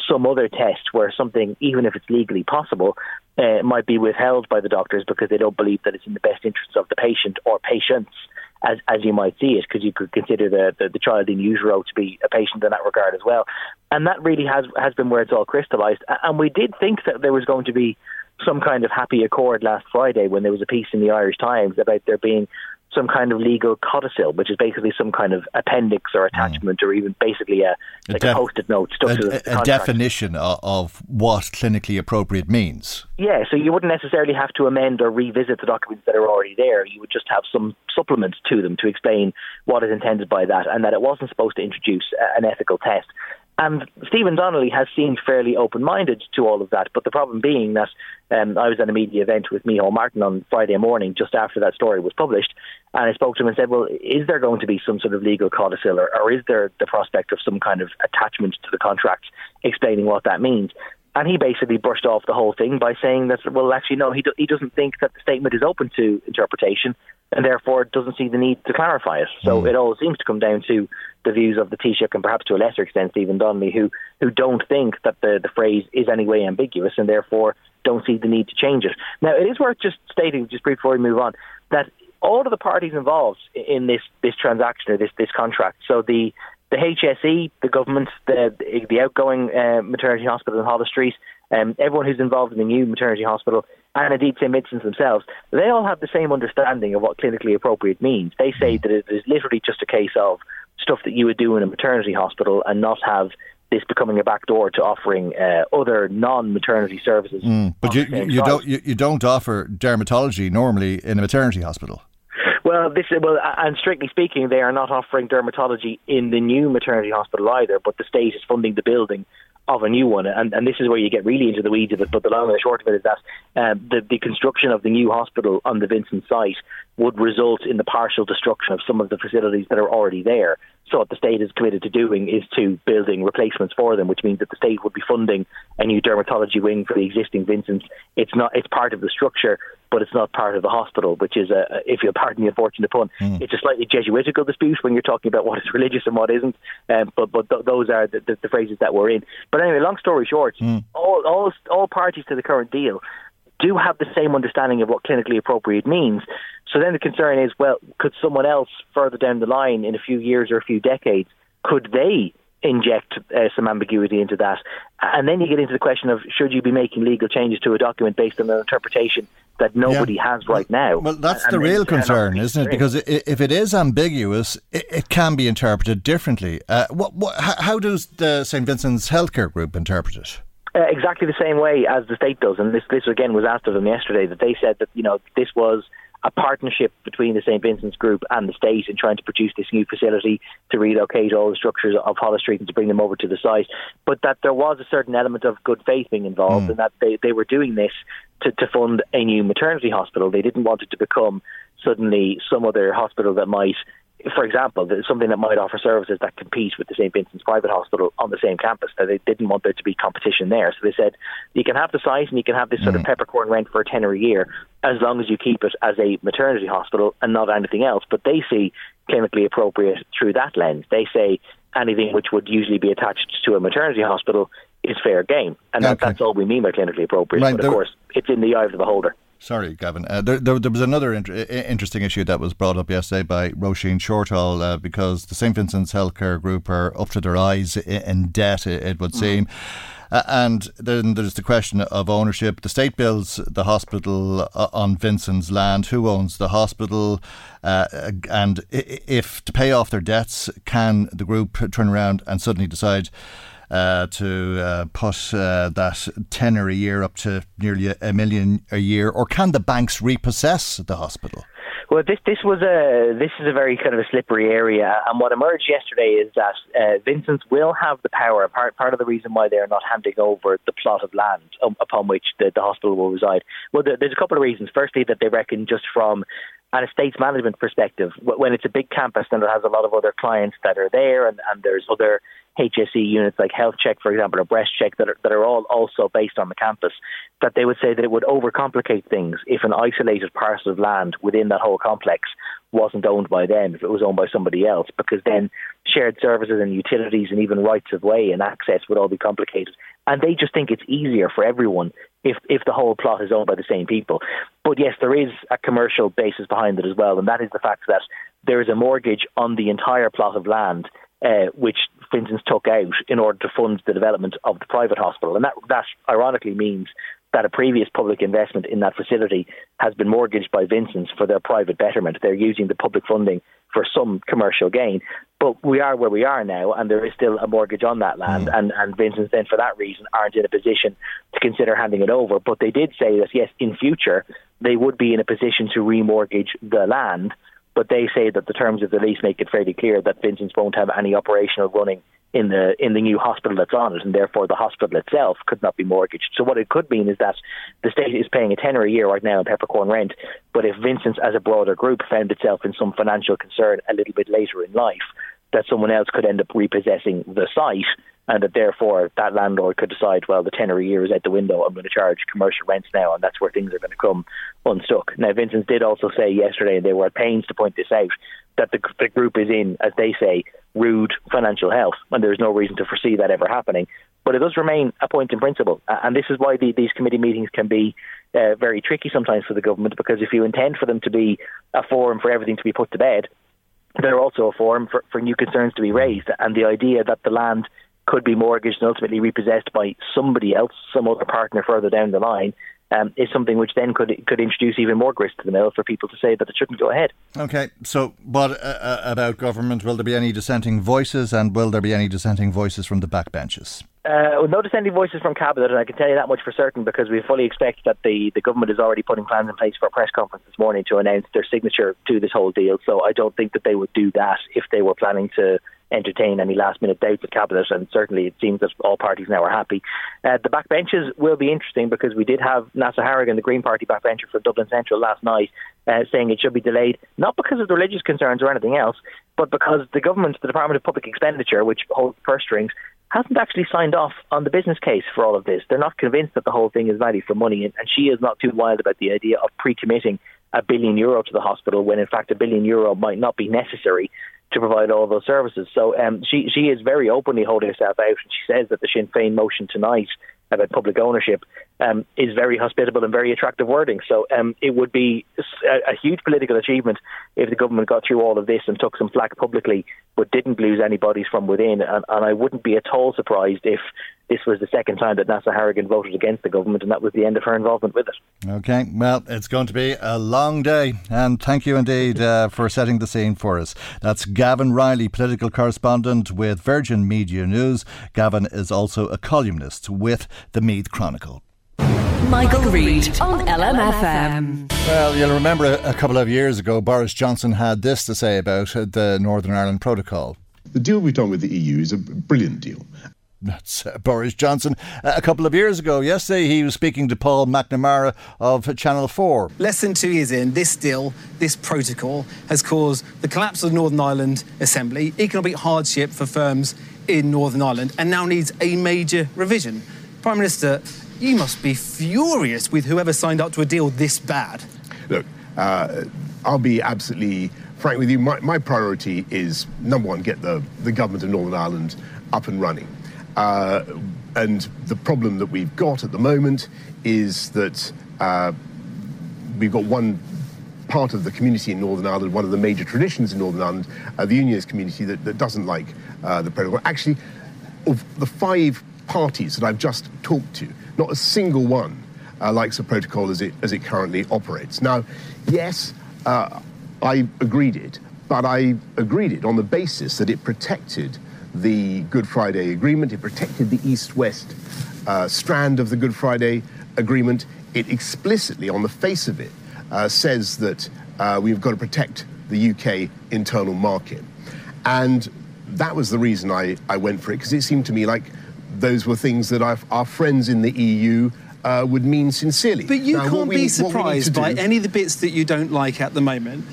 some other test where something, even if it's legally possible, might be withheld by the doctors because they don't believe that it's in the best interests of the patient or patients, as you might see it, because you could consider the child in utero to be a patient in that regard as well. And that really has been where it's all crystallised. And we did think that there was going to be some kind of happy accord last Friday when there was a piece in the Irish Times about there being some kind of legal codicil, which is basically some kind of appendix or attachment, or even basically a post-it note stuck to the contract. A definition of what clinically appropriate means. Yeah, so you wouldn't necessarily have to amend or revisit the documents that are already there. You would just have some supplements to them to explain what is intended by that, and that it wasn't supposed to introduce an ethical test. And Stephen Donnelly has seemed fairly open-minded to all of that, but the problem being that I was at a media event with Micheál Martin on Friday morning, just after that story was published, and I spoke to him and said, well, is there going to be some sort of legal codicil, or is there the prospect of some kind of attachment to the contract explaining what that means? And he basically brushed off the whole thing by saying that, well, actually, no, he doesn't think that the statement is open to interpretation, and therefore doesn't see the need to clarify it. So it all seems to come down to the views of the Taoiseach, and perhaps to a lesser extent Stephen Donnelly, who don't think that the phrase is any way ambiguous, and therefore don't see the need to change it. Now, it is worth just stating, just briefly before we move on, that all of the parties involved in this transaction, or this contract, so the HSE, the government, the outgoing maternity hospital in Talbot Street, everyone who's involved in the new maternity hospital, and indeed St. Vincent's themselves, they all have the same understanding of what clinically appropriate means. They say that it is literally just a case of stuff that you would do in a maternity hospital, and not have this becoming a backdoor to offering other non-maternity services. But you don't offer dermatology normally in a maternity hospital. Well, and strictly speaking, they are not offering dermatology in the new maternity hospital either, but the state is funding the building of a new one, and this is where you get really into the weeds of it, but the long and the short of it is that the construction of the new hospital on the Vincent site would result in the partial destruction of some of the facilities that are already there. So what the state is committed to doing is to building replacements for them, which means that the state would be funding a new dermatology wing for the existing Vincent's. It's part of the structure, but it's not part of the hospital, which is, if you'll pardon the unfortunate pun, it's a slightly Jesuitical dispute when you're talking about what is religious and what isn't. But those are the phrases that we're in. But anyway, long story short, all parties to the current deal do have the same understanding of what clinically appropriate means. So then the concern is, well, could someone else further down the line in a few years or a few decades, could they inject some ambiguity into that? And then you get into the question of, should you be making legal changes to a document based on an interpretation that nobody has right now? Well, that's the real concern, isn't it? Because if it is ambiguous, it can be interpreted differently. How does the St. Vincent's Healthcare Group interpret it? Exactly the same way as the state does. And this again, was asked of them yesterday, that they said that, this was a partnership between the St. Vincent's Group and the state in trying to produce this new facility, to relocate all the structures of Talbot Street and to bring them over to the site, but that there was a certain element of good faith being involved, and that they were doing this to fund a new maternity hospital. They didn't want it to become suddenly some other hospital that might, for example, something that might offer services that compete with the St. Vincent's private hospital on the same campus. So they didn't want there to be competition there. So they said, you can have the site and you can have this sort of peppercorn rent for $10 a year, as long as you keep it as a maternity hospital and not anything else. But they see clinically appropriate through that lens. They say anything which would usually be attached to a maternity hospital is fair game. And that's all we mean by clinically appropriate. Right, but of course, it's in the eye of the beholder. Sorry, Gavin. There was another interesting issue that was brought up yesterday by Roisin Shortall because the St. Vincent's Healthcare Group are up to their eyes in debt, it would seem. And then there's the question of ownership. The state builds the hospital on Vincent's land. Who owns the hospital? And if to pay off their debts, can the group turn around and suddenly decide to put that tenner a year up to nearly $1 million a year, or can the banks repossess the hospital? Well, this is a very kind of a slippery area, and what emerged yesterday is that Vincent's will have the power. Part of the reason why they are not handing over the plot of land upon which the hospital will reside. Well, there's a couple of reasons. Firstly, that they reckon just from an estates management perspective, when it's a big campus and it has a lot of other clients that are there, and there's other HSE units like Health Check, for example, or Breast Check that are all also based on the campus, that they would say that it would overcomplicate things if an isolated parcel of land within that whole complex wasn't owned by them, if it was owned by somebody else, because then shared services and utilities and even rights of way and access would all be complicated. And they just think it's easier for everyone if the whole plot is owned by the same people. But yes, there is a commercial basis behind it as well, and that is the fact that there is a mortgage on the entire plot of land which Vincent's took out in order to fund the development of the private hospital. And that ironically means that a previous public investment in that facility has been mortgaged by Vincent's for their private betterment. They're using the public funding for some commercial gain. But we are where we are now, and there is still a mortgage on that land. And Vincent's then, for that reason, aren't in a position to consider handing it over. But they did say that, yes, in future, they would be in a position to remortgage the land. But they say that the terms of the lease make it fairly clear that Vincent's won't have any operational running in the new hospital that's on it, and therefore the hospital itself could not be mortgaged. So what it could mean is that the state is paying a tenner a year right now in peppercorn rent, but if Vincent's as a broader group found itself in some financial concern a little bit later in life, that someone else could end up repossessing the site, and that therefore that landlord could decide, well, the tenner a year is out the window, I'm going to charge commercial rents now, and that's where things are going to come unstuck. Now, Vincent's did also say yesterday, and they were at pains to point this out, that the group is in, as they say, rude financial health, and there's no reason to foresee that ever happening. But it does remain a point in principle, and this is why these committee meetings can be very tricky sometimes for the government, because if you intend for them to be a forum for everything to be put to bed, they're also a forum for new concerns to be raised, and the idea that the land could be mortgaged and ultimately repossessed by somebody else, some other partner further down the line, is something which then could introduce even more grist to the mill for people to say that it shouldn't go ahead. OK, so what about government? Will there be any dissenting voices, and will there be any dissenting voices from the backbenches? Well, no dissenting voices from Cabinet, and I can tell you that much for certain, because we fully expect that the government is already putting plans in place for a press conference this morning to announce their signature to this whole deal. So I don't think that they would do that if they were planning to entertain any last-minute doubts with Cabinet, and certainly it seems that all parties now are happy. The backbenches will be interesting, because we did have Nasa Harrigan, the Green Party backbencher for Dublin Central, last night saying it should be delayed, not because of the religious concerns or anything else, but because the government, the Department of Public Expenditure, which holds purse strings, hasn't actually signed off on the business case for all of this. They're not convinced that the whole thing is value for money, and she is not too wild about the idea of pre-committing €1 billion to the hospital, when in fact €1 billion might not be necessary to provide all those services. So she is very openly holding herself out, and she says that the Sinn Féin motion tonight about public ownership is very hospitable and very attractive wording. So it would be a huge political achievement if the government got through all of this and took some flak publicly but didn't lose any bodies from within. And I wouldn't be at all surprised if this was the second time that Nasa Harrigan voted against the government, and that was the end of her involvement with it. OK, well, it's going to be a long day, and thank you indeed for setting the scene for us. That's Gavan Reilly, political correspondent with Virgin Media News. Gavan is also a columnist with the Meath Chronicle. Michael Reid on LMFM. Well, you'll remember a couple of years ago, Boris Johnson had this to say about the Northern Ireland Protocol. The deal we've done with the EU is a brilliant deal. That's Boris Johnson a couple of years ago. Yesterday he was speaking to Paul McNamara of Channel 4. Less than 2 years in, this deal, this protocol, has caused the collapse of the Northern Ireland Assembly, economic hardship for firms in Northern Ireland, and now needs a major revision. Prime Minister, you must be furious with whoever signed up to a deal this bad. Look, I'll be absolutely frank with you. My priority is, number one, get the government of Northern Ireland up and running. And the problem that we've got at the moment is that we've got one part of the community in Northern Ireland, one of the major traditions in Northern Ireland, the unionist community, that doesn't like the protocol. Actually, of the five parties that I've just talked to, not a single one likes the protocol as it currently operates. Now, yes, I agreed it, but I agreed it on the basis that it protected the Good Friday Agreement, it protected the East-West strand of the Good Friday Agreement. It explicitly, on the face of it, says that we've got to protect the UK internal market. And that was the reason I went for it, because it seemed to me like those were things that our friends in the EU would mean sincerely. But you can't be surprised by any of the bits that you don't like at the moment.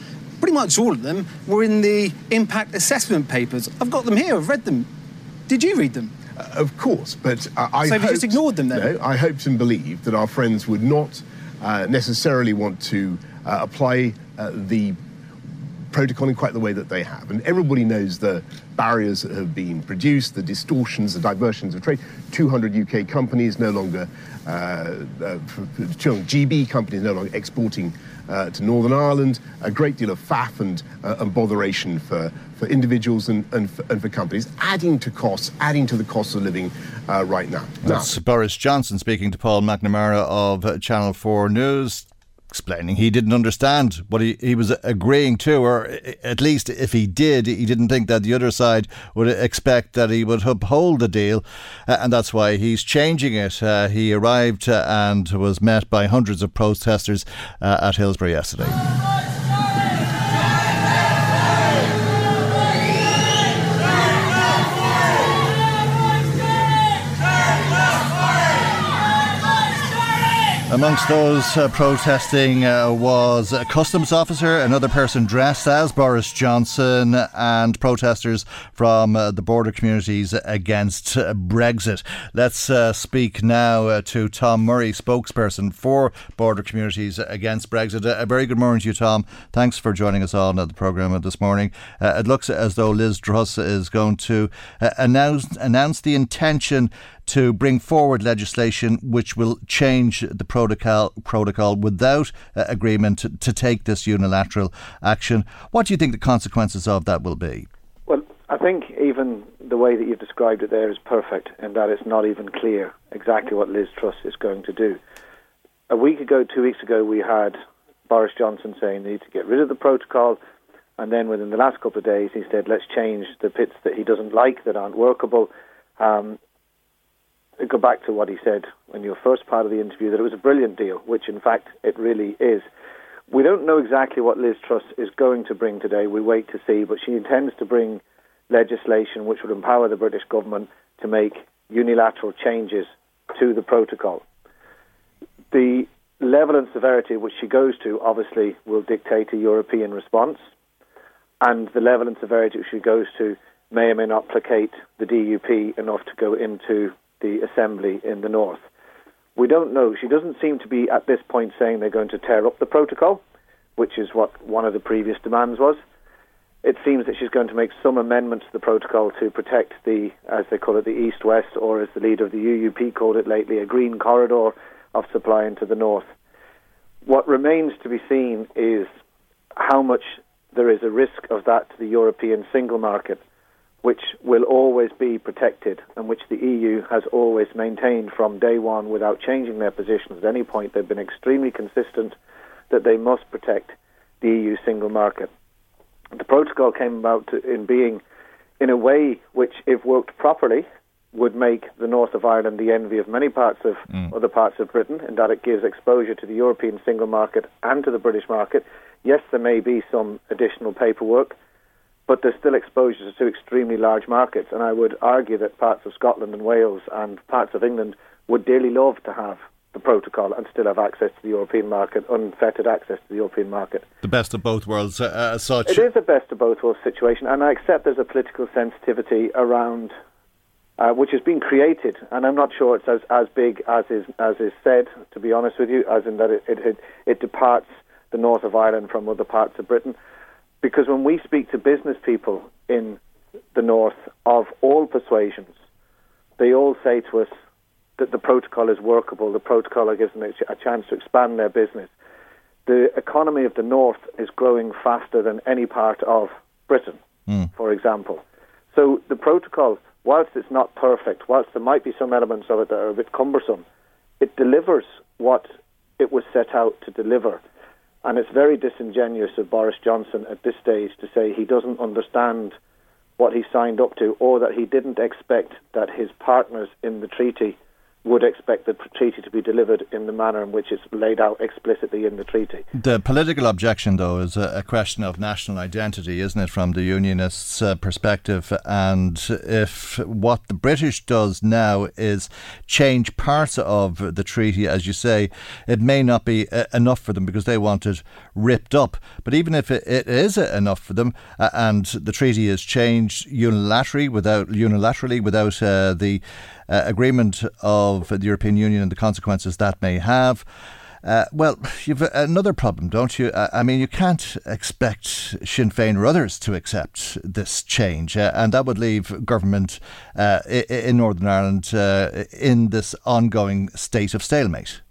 Pretty much all of them were in the impact assessment papers. I've got them here, I've read them. Did you read them? Of course, but I So hoped, you just ignored them then? No, I hoped and believed that our friends would not necessarily want to apply the protocol in quite the way that they have. And everybody knows the barriers that have been produced, the distortions, the diversions of trade. 200 UK companies no longer, 200 GB companies no longer exporting to Northern Ireland. A great deal of faff and botheration for individuals and for companies, adding to the cost of living right now. That's Boris Johnson speaking to Paul McNamara of Channel 4 News, explaining he didn't understand what he was agreeing to, or at least if he did, he didn't think that the other side would expect that he would uphold the deal, and that's why he's changing it. He arrived and was met by hundreds of protesters at Hillsborough yesterday. Amongst those protesting was a customs officer, another person dressed as Boris Johnson, and protesters from the Border Communities Against Brexit. Let's speak now to Tom Murray, spokesperson for Border Communities Against Brexit. A very good morning to you, Tom. Thanks for joining us on the programme this morning. It looks as though Liz Truss is going to announce the intention to bring forward legislation which will change the protocol without agreement to take this unilateral action. What do you think the consequences of that will be? Well, I think even the way that you've described it there is perfect, in that it's not even clear exactly what Liz Truss is going to do. A week ago, 2 weeks ago, we had Boris Johnson saying they need to get rid of the protocol, and then within the last couple of days he said let's change the bits that he doesn't like, that aren't workable. Go back to what he said in your first part of the interview, that it was a brilliant deal, which in fact it really is. We don't know exactly what Liz Truss is going to bring today. We wait to see, but she intends to bring legislation which would empower the British government to make unilateral changes to the protocol. The level and severity which she goes to obviously will dictate a European response, and the level and severity which she goes to may or may not placate the DUP enough to go into the assembly in the north. We don't know. She doesn't seem to be at this point saying they're going to tear up the protocol, which is what one of the previous demands was. It seems that she's going to make some amendments to the protocol to protect the, as they call it, the east-west, or as the leader of the UUP called it lately, a green corridor of supply into the north. What remains to be seen is how much there is a risk of that to the European single market, which will always be protected and which the EU has always maintained from day one without changing their position at any point. They've been extremely consistent that they must protect the EU single market. The protocol came about in being in a way which, if worked properly, would make the north of Ireland the envy of many parts of other parts of Britain, in that it gives exposure to the European single market and to the British market. Yes, there may be some additional paperwork, but there's still exposure to extremely large markets, and I would argue that parts of Scotland and Wales and parts of England would dearly love to have the protocol and still have access to the European market, unfettered access to the European market. The best of both worlds as such. It is a best of both worlds situation, and I accept there's a political sensitivity around, which has been created, and I'm not sure it's as big as is said, to be honest with you, as in that it departs the north of Ireland from other parts of Britain. Because when we speak to business people in the north of all persuasions, they all say to us that the protocol is workable, the protocol gives them a chance to expand their business. the economy of the North is growing faster than any part of Britain, for example. So the protocol, whilst it's not perfect, whilst there might be some elements of it that are a bit cumbersome, it delivers what it was set out to deliver. And it's very disingenuous of Boris Johnson at this stage to say he doesn't understand what he signed up to, or that he didn't expect that his partners in the treaty would expect the treaty to be delivered in the manner in which it's laid out explicitly in the treaty. The political objection, though, is a question of national identity, isn't it, from the Unionists' perspective? And if what the British does now is change parts of the treaty, as you say, it may not be enough for them because they want it ripped up. But even if it is enough for them and the treaty is changed unilaterally without the agreement of the European Union and the consequences that may have, well, you've another problem, don't you? I mean, you can't expect Sinn Féin or others to accept this change, and that would leave government in Northern Ireland in this ongoing state of stalemate.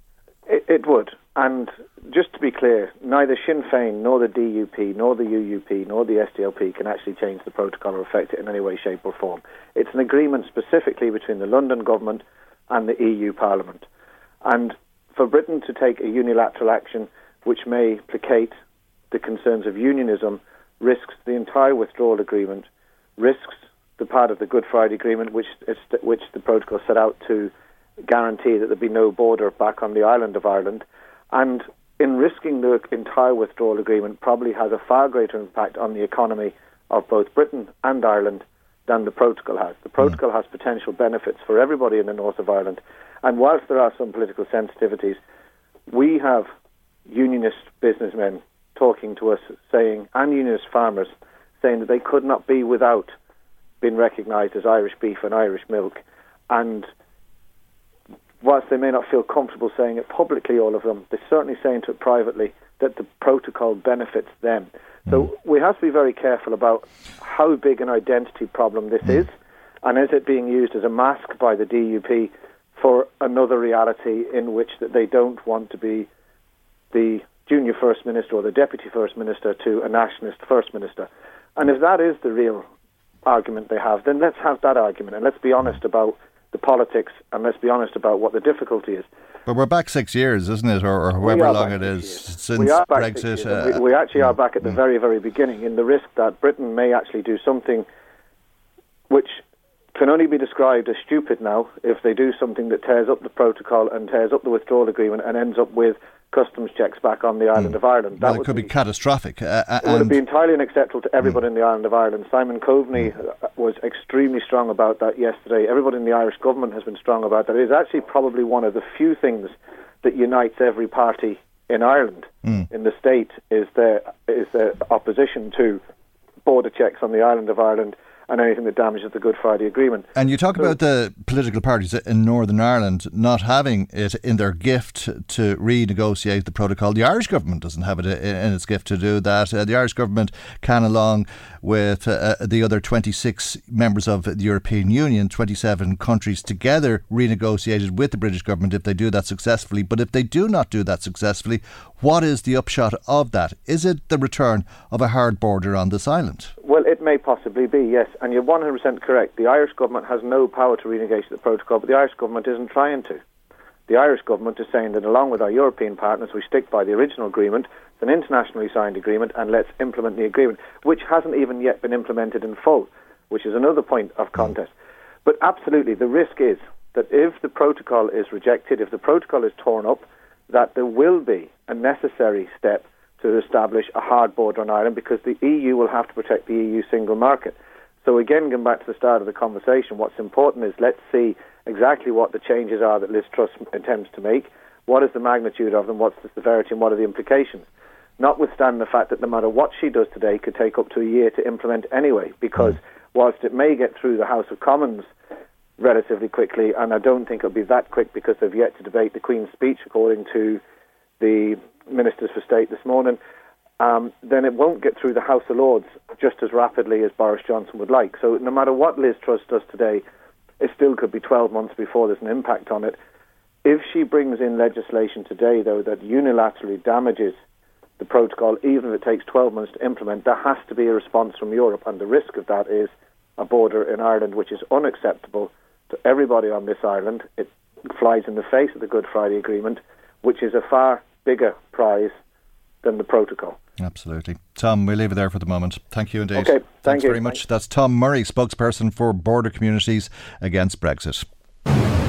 It would, and just to be clear, neither Sinn Féin nor the DUP nor the UUP nor the SDLP can actually change the protocol or affect it in any way, shape or form. It's an agreement specifically between the London government and the EU Parliament. And for Britain to take a unilateral action which may placate the concerns of unionism risks the entire withdrawal agreement, risks the part of the Good Friday Agreement which the protocol set out to guarantee that there'd be no border back on the island of Ireland, and in risking the entire withdrawal agreement probably has a far greater impact on the economy of both Britain and Ireland than the protocol has. The protocol has potential benefits for everybody in the north of Ireland. And whilst there are some political sensitivities, we have unionist businessmen talking to us saying, and unionist farmers saying that they could not be without being recognised as Irish beef and Irish milk. And whilst they may not feel comfortable saying it publicly, all of them, they're certainly saying to it privately that the protocol benefits them. So we have to be very careful about how big an identity problem this is, and is it being used as a mask by the DUP for another reality in which that they don't want to be the junior First Minister or the Deputy First Minister to a nationalist First Minister. And if that is the real argument they have, then let's have that argument, and let's be honest about the politics, and let's be honest about what the difficulty is. But we're back 6 years, isn't it, or however long it is since Brexit. We actually are back at the very, very beginning, in the risk that Britain may actually do something which can only be described as stupid now if they do something that tears up the protocol and tears up the withdrawal agreement and ends up with customs checks back on the island of Ireland. That could be catastrophic. It would be entirely unacceptable to everybody in the island of Ireland. Simon Coveney was extremely strong about that yesterday. Everybody in the Irish government has been strong about that. It is actually probably one of the few things that unites every party in Ireland, in the state, is their opposition to border checks on the island of Ireland and anything that damages the Good Friday Agreement. And you talk about the political parties in Northern Ireland not having it in their gift to renegotiate the protocol. The Irish government doesn't have it in its gift to do that. The Irish government can, along with the other 26 members of the European Union, 27 countries together, renegotiated with the British government if they do that successfully. But if they do not do that successfully, what is the upshot of that? Is it the return of a hard border on this island? Well, it may possibly be, yes. And you're 100% correct. The Irish government has no power to renegotiate the protocol, but the Irish government isn't trying to. The Irish government is saying that along with our European partners, we stick by the original agreement. It's an internationally signed agreement, and let's implement the agreement, which hasn't even yet been implemented in full, which is another point of contest. But absolutely, the risk is that if the protocol is rejected, if the protocol is torn up, that there will be a necessary step to establish a hard border on Ireland because the EU will have to protect the EU single market. So again, going back to the start of the conversation, what's important is let's see exactly what the changes are that Liz Truss attempts to make, what is the magnitude of them, what's the severity, and what are the implications. Notwithstanding the fact that no matter what she does today could take up to a year to implement anyway, because whilst it may get through the House of Commons relatively quickly, and I don't think it'll be that quick because they've yet to debate the Queen's speech according to the Ministers for State this morning, then it won't get through the House of Lords just as rapidly as Boris Johnson would like. So no matter what Liz Truss does today, it still could be 12 months before there's an impact on it. If she brings in legislation today, though, that unilaterally damages the protocol, even if it takes 12 months to implement, there has to be a response from Europe, and the risk of that is a border in Ireland which is unacceptable to everybody on this island. It flies in the face of the Good Friday Agreement, which is a far bigger prize than the protocol. Absolutely. Tom, we'll leave it there for the moment. Thank you indeed. Okay, thanks very much. That's Tom Murray, spokesperson for Border Communities Against Brexit.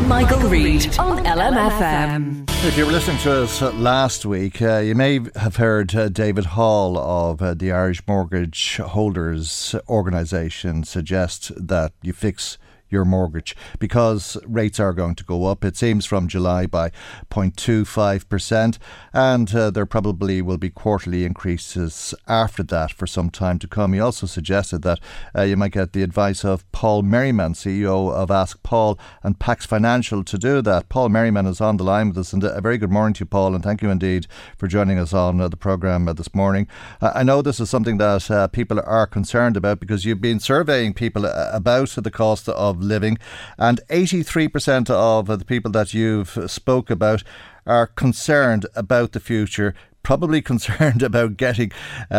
Michael Reid on LMFM. If you were listening to us last week, you may have heard David Hall of the Irish Mortgage Holders Organisation suggest that you fix your mortgage because rates are going to go up, it seems, from July by 0.25%, and there probably will be quarterly increases after that for some time to come. He also suggested that you might get the advice of Paul Merriman, CEO of Ask Paul and Pax Financial, to do that. Paul Merriman is on the line with us, and a very good morning to you, Paul, and thank you indeed for joining us on the programme this morning. I know this is something that people are concerned about because you've been surveying people about the cost of living, and 83% of the people that you've spoke about are concerned about the future, probably concerned about getting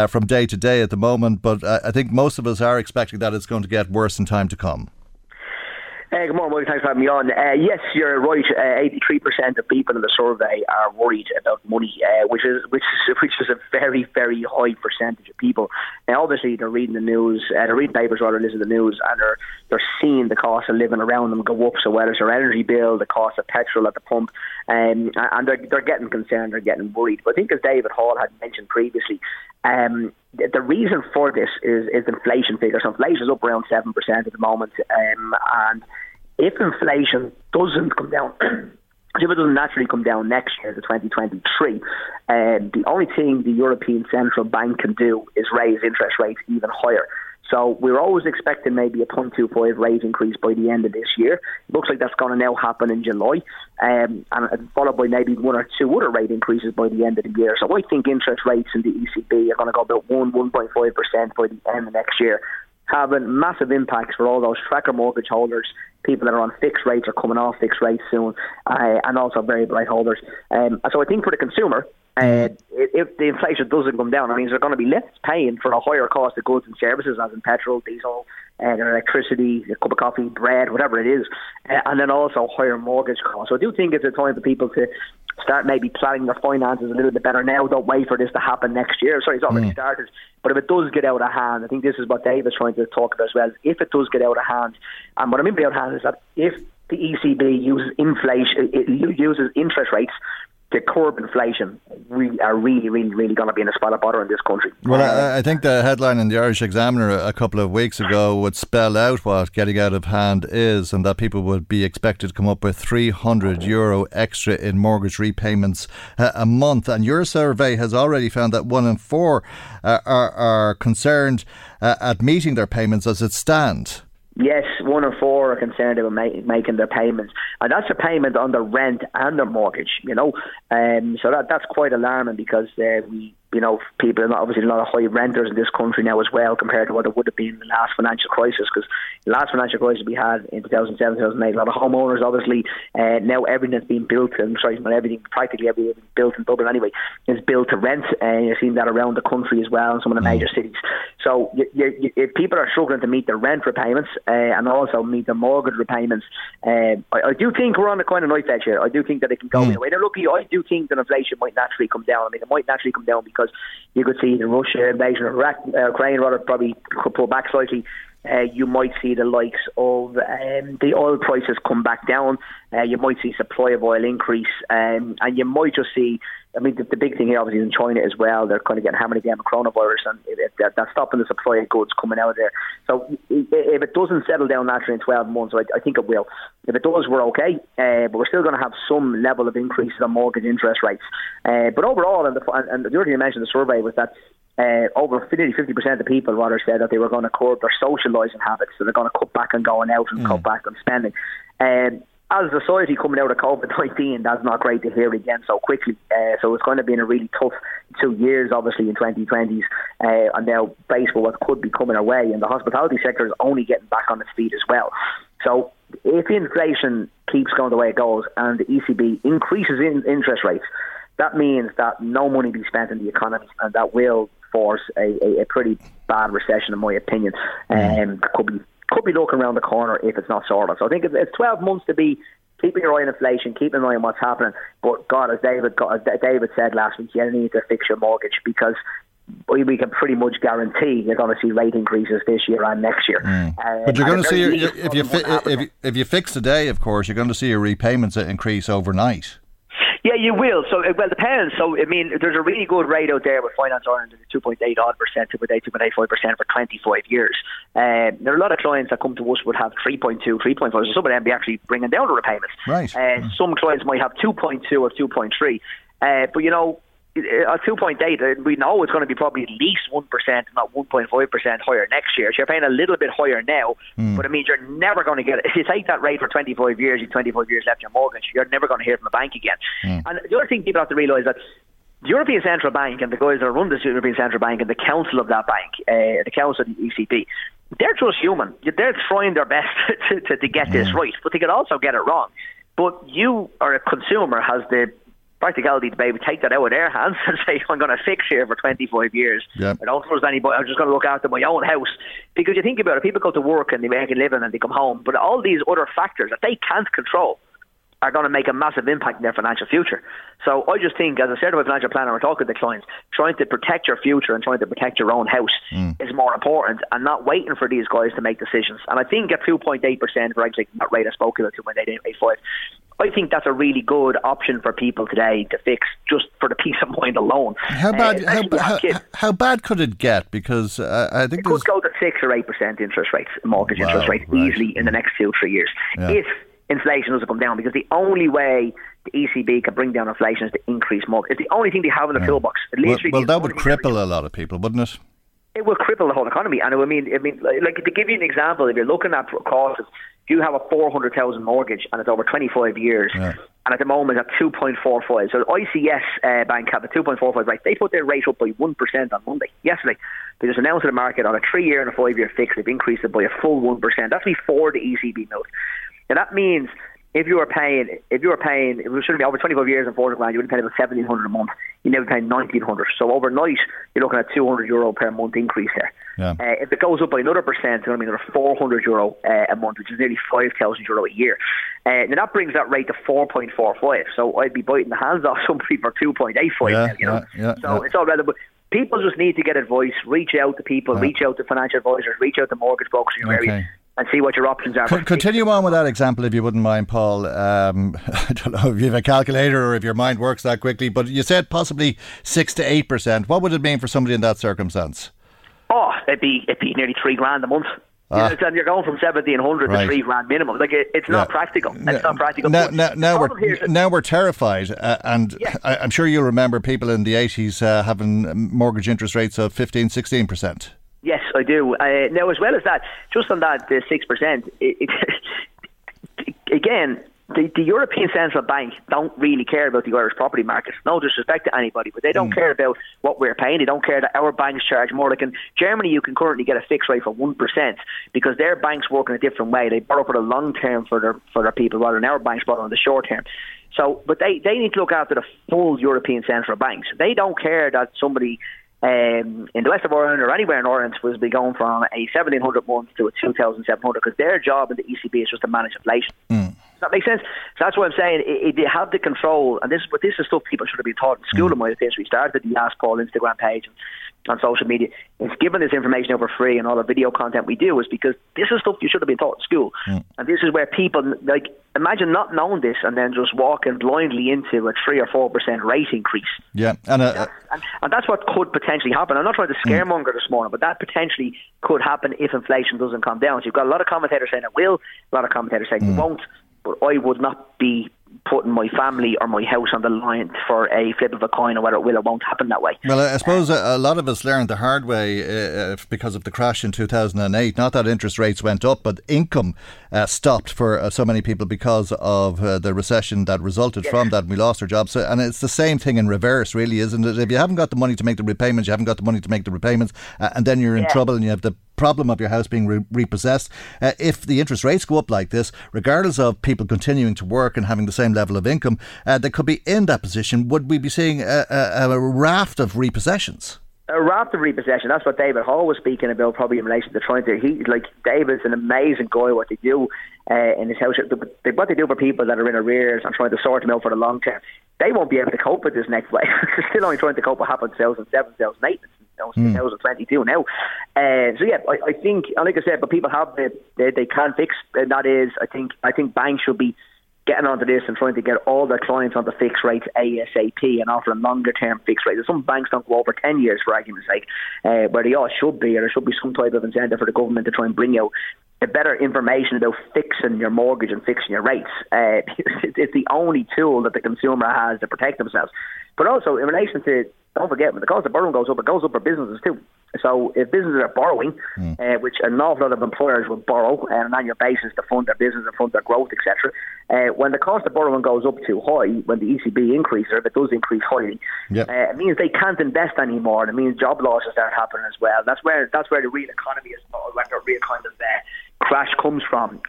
from day to day at the moment, but I think most of us are expecting that it's going to get worse in time to come. Good morning, William. Thanks for having me on. Yes, you're right. 83% of people in the survey are worried about money, which is a very, very high percentage of people. Now, obviously, they're reading the news, they're reading papers rather than listening to the news, and they're seeing the cost of living around them go up. So whether it's their energy bill, the cost of petrol at the pump, and they're getting concerned, they're getting worried. But I think, as David Hall had mentioned previously, the reason for this is inflation figures. So inflation is up around 7% at the moment, and if inflation doesn't come down, if it doesn't naturally come down next year to 2023, the only thing the European Central Bank can do is raise interest rates even higher. So we're always expecting maybe a 0.25 rate increase by the end of this year. It looks like that's going to now happen in July, and followed by maybe one or two other rate increases by the end of the year. So I think interest rates in the ECB are going to go about 1.5% by the end of next year, having massive impacts for all those tracker mortgage holders, people that are on fixed rates or coming off fixed rates soon, and also variable rate holders. So I think for the consumer, if the inflation doesn't come down, I mean, they're going to be left paying for a higher cost of goods and services, as in petrol, diesel, electricity, a cup of coffee, bread, whatever it is, and then also higher mortgage costs. So I do think it's a time for people to start maybe planning their finances a little bit better now. Don't wait for this to happen next year. Sorry, it's already started. But if it does get out of hand, I think this is what Dave is trying to talk about as well. If it does get out of hand, and what I mean by out of hand is that if the ECB uses inflation, it uses interest rates to curb inflation, we are really, really, really going to be in a spot of bother in this country. Well, I think the headline in the Irish Examiner a couple of weeks ago would spell out what getting out of hand is, and that people would be expected to come up with €300 extra in mortgage repayments a month. And your survey has already found that 1 in 4 are concerned at meeting their payments as it stands. Yes, 1 in 4 are concerned about making their payments. And that's a payment on their rent and their mortgage, you know. So that's quite alarming because people are not, obviously a lot of high renters in this country now as well compared to what it would have been in the last financial crisis, because the last financial crisis we had in 2007, 2008, a lot of homeowners obviously, now everything that's been built, practically everything built in Dublin anyway, is built to rent, and you're seeing that around the country as well in some of the major cities. So if people are struggling to meet their rent repayments and also meet their mortgage repayments, I do think we're on the kind of knife edge here. I do think that it can go away. Now look, I do think that inflation might naturally come down. I mean, it might naturally come down because you could see the Russia invasion of Ukraine rather probably could pull back slightly. You might see the likes of the oil prices come back down. You might see supply of oil increase, and you might just see. I mean, the big thing here obviously is in China as well. They're kind of getting hammered again with coronavirus, and that's stopping the supply of goods coming out of there. So if it doesn't settle down naturally in 12 months, I think it will. If it does, we're okay, but we're still going to have some level of increases on mortgage interest rates. But overall, and the other thing you mentioned in the survey was that over 50% of people rather said that they were going to curb their socialising habits, so they're going to cut back on going out and cut back on spending. As a society coming out of COVID-19, that's not great to hear again so quickly. So it's going to be in a really tough 2 years, obviously, in 2020s. And now based on what could be coming our way. And the hospitality sector is only getting back on its feet as well. So if inflation keeps going the way it goes and the ECB increases in interest rates, That means that no money be spent in the economy, and that will force a pretty bad recession, in my opinion. Could be looking around the corner if it's not sorted. So I think it's 12 months to be keeping your eye on inflation, keeping an eye on what's happening. But God, as David said last week, you need to fix your mortgage, because we can pretty much guarantee you're going to see rate increases this year and next year. But you're going to see if you fix today, of course, you're going to see your repayments increase overnight. Yeah, you will. So, well, it depends. So, I mean, there's a really good rate out there with Finance Ireland at 2.8 odd percent, 2.85% for 25 years. There are a lot of clients that come to us would have 3.2, 3.5. So some of them be actually bringing down the repayments. Right. Some clients might have 2.2 or 2.3. But, you know, at 2.8, we know it's going to be probably at least 1%, not 1.5% higher next year. So you're paying a little bit higher now, but it means you're never going to get it. If you take that rate for 25 years, you have 25 years left your mortgage, you're never going to hear from a bank again. And the other thing people have to realise that the European Central Bank and the guys that run the European Central Bank and the council of that bank, the council of the ECB, they're just human. They're trying their best to get this right, but they could also get it wrong. But you, or a consumer, has the practicality to maybe take that out of their hands and say, I'm going to fix here for 25 years. Yep. I don't trust anybody. I'm just going to look after my own house. Because you think about it, people go to work and they make a living and they come home. But all these other factors that they can't control are going to make a massive impact in their financial future. So I just think, as a certified financial planner, I'm talking to clients, trying to protect your future and trying to protect your own house is more important, and not waiting for these guys to make decisions. And I think at 2.8%, right, like that rate I spoke about, 2.885, I think that's a really good option for people today to fix, just for the peace of mind alone. How bad could it get? Because I think it could go to 6 or 8% interest rates, mortgage interest rate, easily in the next 2-3 years. Yeah. If inflation doesn't come down, because the only way the ECB can bring down inflation is to increase mortgage. It's the only thing they have in the toolbox. Well, that would cripple a lot of people, wouldn't it? It will cripple the whole economy. And I mean, like, to give you an example, if you're looking at costs, you have a 400,000 mortgage and it's over 25 years, and at the moment at 2.45. So the ICS bank have a 2.45 rate. They put their rate up by 1% on Monday. Yesterday, they just announced to the market on a 3-year and a 5-year fix, they've increased it by a full 1%. That's before the ECB note. Now that means if you were paying, it shouldn't be over 25 years and 400 grand, you would pay about 1,700 a month. You never pay 1,900. So overnight, you're looking at €200 per month increase here. Yeah. If it goes up by another percent, it's going to be another €400 a month, which is nearly €5,000 a year. Now that brings that rate to 4.45. So I'd be biting the hands off somebody for 2.85. It's all relevant. People just need to get advice. Reach out to people. Yeah. Reach out to financial advisors. Reach out to mortgage brokers in your area. And see what your options are. Continue on with that example, if you wouldn't mind, Paul. I don't know if you have a calculator or if your mind works that quickly, but you said possibly 6 to 8%. What would it mean for somebody in that circumstance? Oh, it'd be nearly $3,000 a month. And you're going from 1,700 to $3,000 minimum. Like it's not practical. Now we're terrified, and I'm sure you'll remember people in the 80s having mortgage interest rates of 15, 16%. Yes, I do. Now, as well as that, just on that 6%, again, the European Central Bank don't really care about the Irish property market. No disrespect to anybody, but they don't care about what we're paying. They don't care that our banks charge more. Like in Germany, you can currently get a fixed rate for 1% because their banks work in a different way. They borrow for the long term for their people, rather than our banks borrow on the short term. So, but they need to look after the full European Central Banks. They don't care that somebody in the west of Ireland or anywhere in Ireland was be going from a 1,700 month to a 2,700, because their job in the ECB is just to manage inflation. Does that make sense? So that's what I'm saying. They have the control, and this is stuff people should have been taught in school. In my opinion, we started the Ask Paul Instagram page and on social media. It's given this information out for free, and all the video content we do is because this is stuff you should have been taught in school. And this is where people, like, imagine not knowing this and then just walking blindly into a 3 or 4% rate increase. Yeah, and that's what could potentially happen. I'm not trying to scaremonger this morning, but that potentially could happen if inflation doesn't come down. So you've got a lot of commentators saying it will, a lot of commentators saying it won't, but I would not be putting my family or my house on the line for a flip of a coin or whether it will or won't happen that way. Well, I suppose a lot of us learned the hard way because of the crash in 2008. Not that interest rates went up, but income stopped for so many people because of the recession that resulted from that, and we lost our jobs. So, and it's the same thing in reverse, really, isn't it? If you haven't got the money to make the repayments, and then you're in trouble, and you have the problem of your house being repossessed. If the interest rates go up like this, regardless of people continuing to work and having the same level of income, they could be in that position. Would we be seeing a raft of repossessions? A raft of repossession. That's what David Hall was speaking about, probably in relation to trying to... David's an amazing guy, what they do in his house. What they do for people that are in arrears and trying to sort them out for the long term, they won't be able to cope with this next wave. They're still only trying to cope with half of 2007, 2008, 2022 now. So I think, like I said, but people have... They can fix, and that is, I think banks should be getting onto this and trying to get all their clients onto fixed rates ASAP and offer them longer term fixed rates. Some banks don't go over 10 years for argument's sake, where they all should be, or there should be some type of incentive for the government to try and bring out the better information about fixing your mortgage and fixing your rates. It's the only tool that the consumer has to protect themselves. But also in relation to, don't forget, when the cost of borrowing goes up, it goes up for businesses too. So if businesses are borrowing, which an awful lot of employers will borrow on an annual basis to fund their business and fund their growth, etc., when the cost of borrowing goes up too high, when the ECB increases, or if it does increase highly, it means they can't invest anymore. It means job losses start happening as well. That's where the real economy is, where the real kind of crash comes from.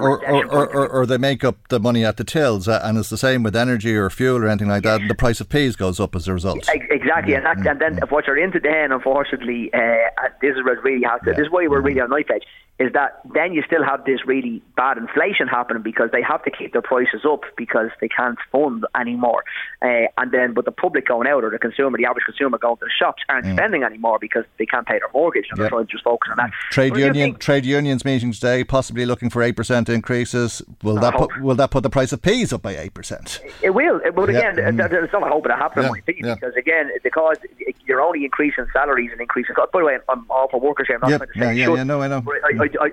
Or they make up the money at the tills, and it's the same with energy or fuel or anything like that, and the price of peas goes up as a result. Exactly, and then if what you're into then, unfortunately, this is why we're really on knife edge, is that then you still have this really bad inflation happening because they have to keep their prices up because they can't fund anymore. But the public going out, or the consumer, the average consumer going to the shops, aren't spending anymore because they can't pay their mortgage, and they're trying to just focus on that. Trade unions meeting today, possibly looking for 8% increases. Will that put the price of peas up by 8%? It will. But again, there's not a hope of that happening, in my opinion, because again, because you're only increasing salaries and increasing costs. By the way, I'm all for workers here. I'm not trying to say should. No, I know.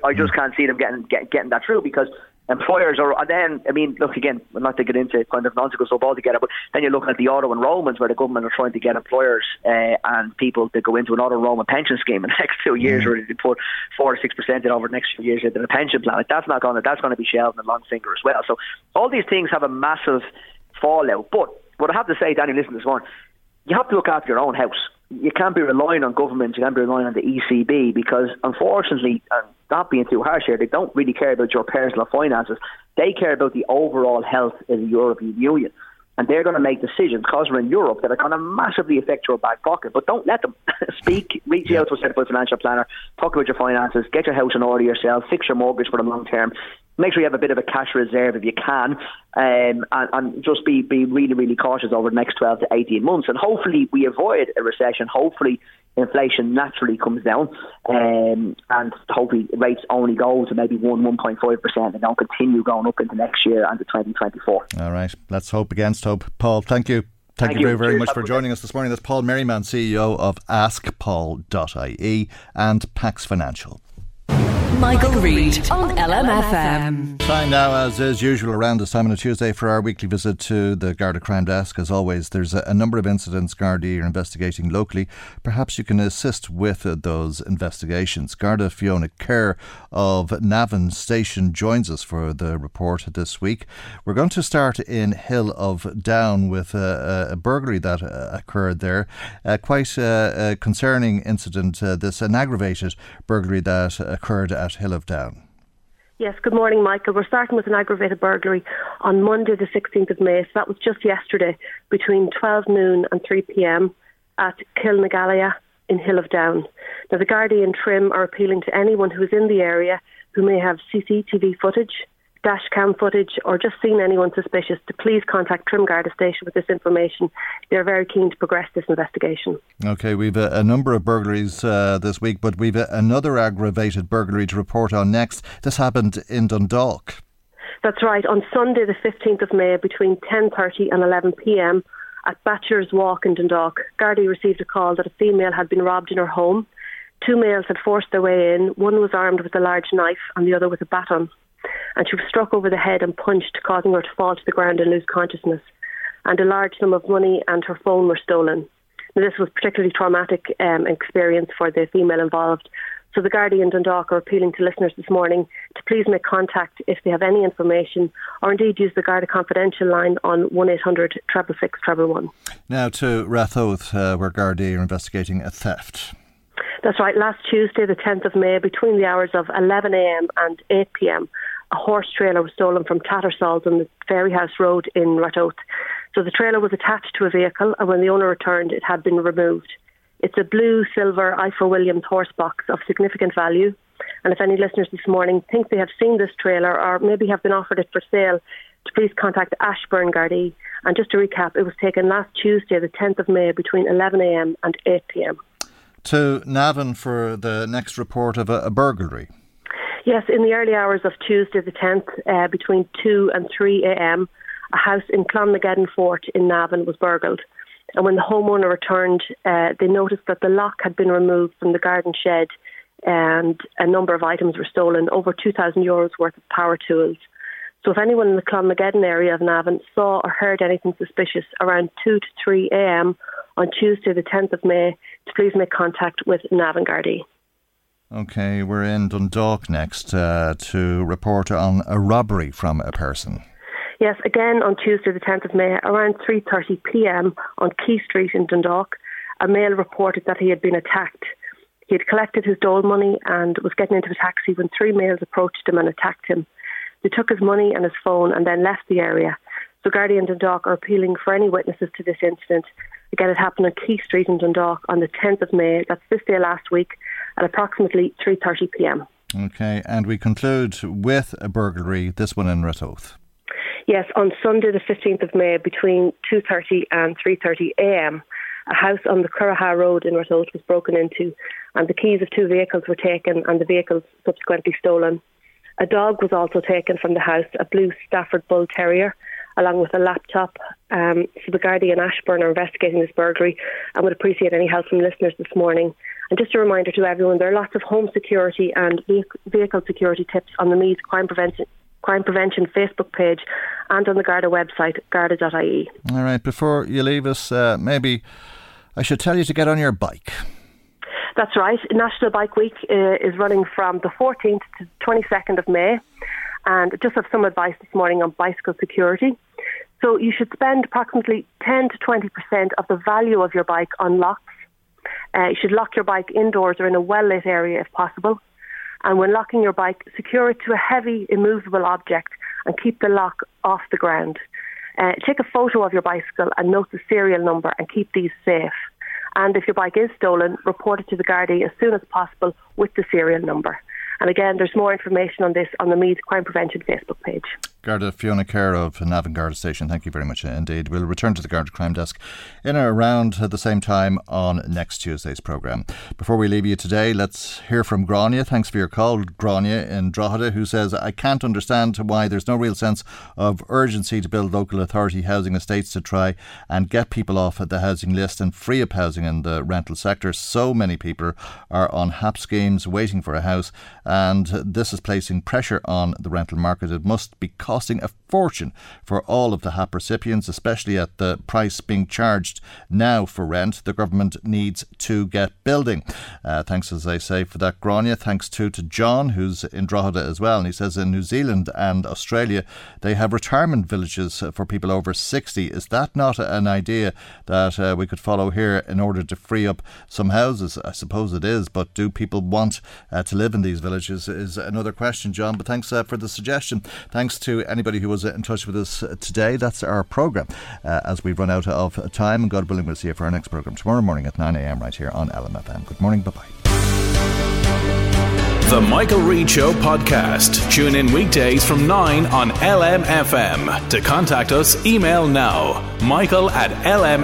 I just can't see them getting that through, because employers are, and then, I mean, look, again, not to get into kind of nonsense stuff altogether, but then you're looking at the auto enrollments where the government are trying to get employers and people to go into an auto enrollment pension scheme in the next 2 years, or to put 4 or 6% in over the next few years into the pension plan. Like, that's going to be shelved in the long finger as well. So all these things have a massive fallout. But what I have to say, Danny, listen to this one, you have to look after your own house. You can't be relying on government, you can't be relying on the ECB, because unfortunately, not being too harsh here, they don't really care about your personal finances. They care about the overall health of the European Union. And they're going to make decisions, because we're in Europe, that are going to massively affect your back pocket. But don't let them. Speak, reach out to a certified financial planner, talk about your finances, get your house in order yourself, fix your mortgage for the long term, make sure you have a bit of a cash reserve if you can, and just be really, really cautious over the next 12 to 18 months. And hopefully we avoid a recession. Hopefully inflation naturally comes down, and hopefully rates only go to maybe 1.5%, and don't continue going up into next year and to 2024. All right. Let's hope against hope. Paul, thank you. Thank you very, very much for joining us this morning. That's Paul Merriman, CEO of AskPaul.ie and Pax Financial. Michael Reid on LMFM. Time now, as is usual around this time on a Tuesday, for our weekly visit to the Garda Crime Desk. As always, there's a number of incidents Gardaí are investigating locally. Perhaps you can assist with those investigations. Garda Fiona Kerr of Navan Station joins us for the report this week. We're going to start in Hill of Down with a burglary that occurred there. Quite a concerning incident, this an aggravated burglary that occurred at Hill of Down. Yes, good morning, Michael. We're starting with an aggravated burglary on Monday the 16th of May. So that was just yesterday between 12 noon and 3 p.m. at Kilnagallia in Hill of Down. Now the Gardaí and Trim are appealing to anyone who is in the area who may have CCTV footage, dash cam footage, or just seen anyone suspicious to please contact Trim Garda Station with this information. They're very keen to progress this investigation. OK, we've a number of burglaries this week, but we've another aggravated burglary to report on next. This happened in Dundalk. That's right. On Sunday the 15th of May between 10:30 and 11 p.m. at Bachelor's Walk in Dundalk, Gardaí received a call that a female had been robbed in her home. Two males had forced their way in. One was armed with a large knife and the other with a baton, and she was struck over the head and punched, causing her to fall to the ground and lose consciousness. And a large sum of money and her phone were stolen. Now, this was a particularly traumatic experience for the female involved. So the Gardaí in Dundalk are appealing to listeners this morning to please make contact if they have any information, or indeed use the Garda Confidential line on 1800 666 111. Now to Rathoath, where Gardaí are investigating a theft. That's right. Last Tuesday, the 10th of May, between the hours of 11am and 8pm, a horse trailer was stolen from Tattersalls on the Ferryhouse Road in Rathoath. So the trailer was attached to a vehicle, and when the owner returned, it had been removed. It's a blue, silver Ifor Williams horse box of significant value. And if any listeners this morning think they have seen this trailer or maybe have been offered it for sale, to please contact Ashburn Gardaí. And just to recap, it was taken last Tuesday, the 10th of May, between 11am and 8pm. To Navan for the next report of a burglary. Yes, in the early hours of Tuesday the 10th, between 2 and 3am, a house in Clonmageddon Fort in Navan was burgled. And when the homeowner returned, they noticed that the lock had been removed from the garden shed and a number of items were stolen, over €2,000 worth of power tools. So if anyone in the Clonmageddon area of Navan saw or heard anything suspicious around 2 to 3am on Tuesday the 10th of May, to please make contact with Navan Gardaí. OK, we're in Dundalk next to report on a robbery from a person. Yes, again on Tuesday the 10th of May, around 3.30pm on Quay Street in Dundalk, a male reported that he had been attacked. He had collected his dole money and was getting into a taxi when three males approached him and attacked him. They took his money and his phone and then left the area. So Gardaí in Dundalk are appealing for any witnesses to this incident. Again, it happened on Quay Street in Dundalk on the 10th of May, that's this day last week, at approximately 3.30pm. OK, and we conclude with a burglary, this one in Rathoath. Yes, on Sunday the 15th of May, between 2.30 and 3.30am, a house on the Curraghar Road in Rathoath was broken into and the keys of two vehicles were taken and the vehicles subsequently stolen. A dog was also taken from the house, a blue Stafford Bull Terrier, along with a laptop. So the Gardaí in Ashburn are investigating this burglary and would appreciate any help from listeners this morning. And just a reminder to everyone, there are lots of home security and vehicle security tips on the Meath Crime Prevention Facebook page and on the Garda website, garda.ie. All right, before you leave us, maybe I should tell you to get on your bike. That's right. National Bike Week is running from the 14th to 22nd of May. And just have some advice this morning on bicycle security. So you should spend approximately 10 to 20% of the value of your bike on locks. You should lock your bike indoors or in a well-lit area if possible. And when locking your bike, secure it to a heavy, immovable object and keep the lock off the ground. Take a photo of your bicycle and note the serial number and keep these safe. And if your bike is stolen, report it to the Gardaí as soon as possible with the serial number. And again, there's more information on this on the Meath Crime Prevention Facebook page. Garda Fiona Kerr of Navan Garda Station, thank you very much indeed. We'll return to the Garda Crime Desk in or around the same time on next Tuesday's programme. Before we leave you today, let's hear from Grania. Thanks for your call, Grania in Drogheda, who says, I can't understand why there's no real sense of urgency to build local authority housing estates to try and get people off the housing list and free up housing in the rental sector. So many people are on HAP schemes waiting for a house, and this is placing pressure on the rental market. It must be costing a fortune for all of the HAP recipients, especially at the price being charged now for rent. The government needs to get building. Thanks, as I say, for that, Grania. Thanks too to John, who's in Drogheda as well. And he says in New Zealand and Australia, they have retirement villages for people over 60. Is that not an idea that we could follow here in order to free up some houses? I suppose it is, but do people want to live in these villages is another question, John. But thanks for the suggestion. Thanks to anybody who was in touch with us today. That's our programme as we've run out of time, and God willing we'll see you for our next programme tomorrow morning at 9am right here on LMFM. Good morning, bye-bye. The Michael Reid Show podcast. Tune in weekdays from 9 on LMFM. To contact us, email now michael@lmfm.ie.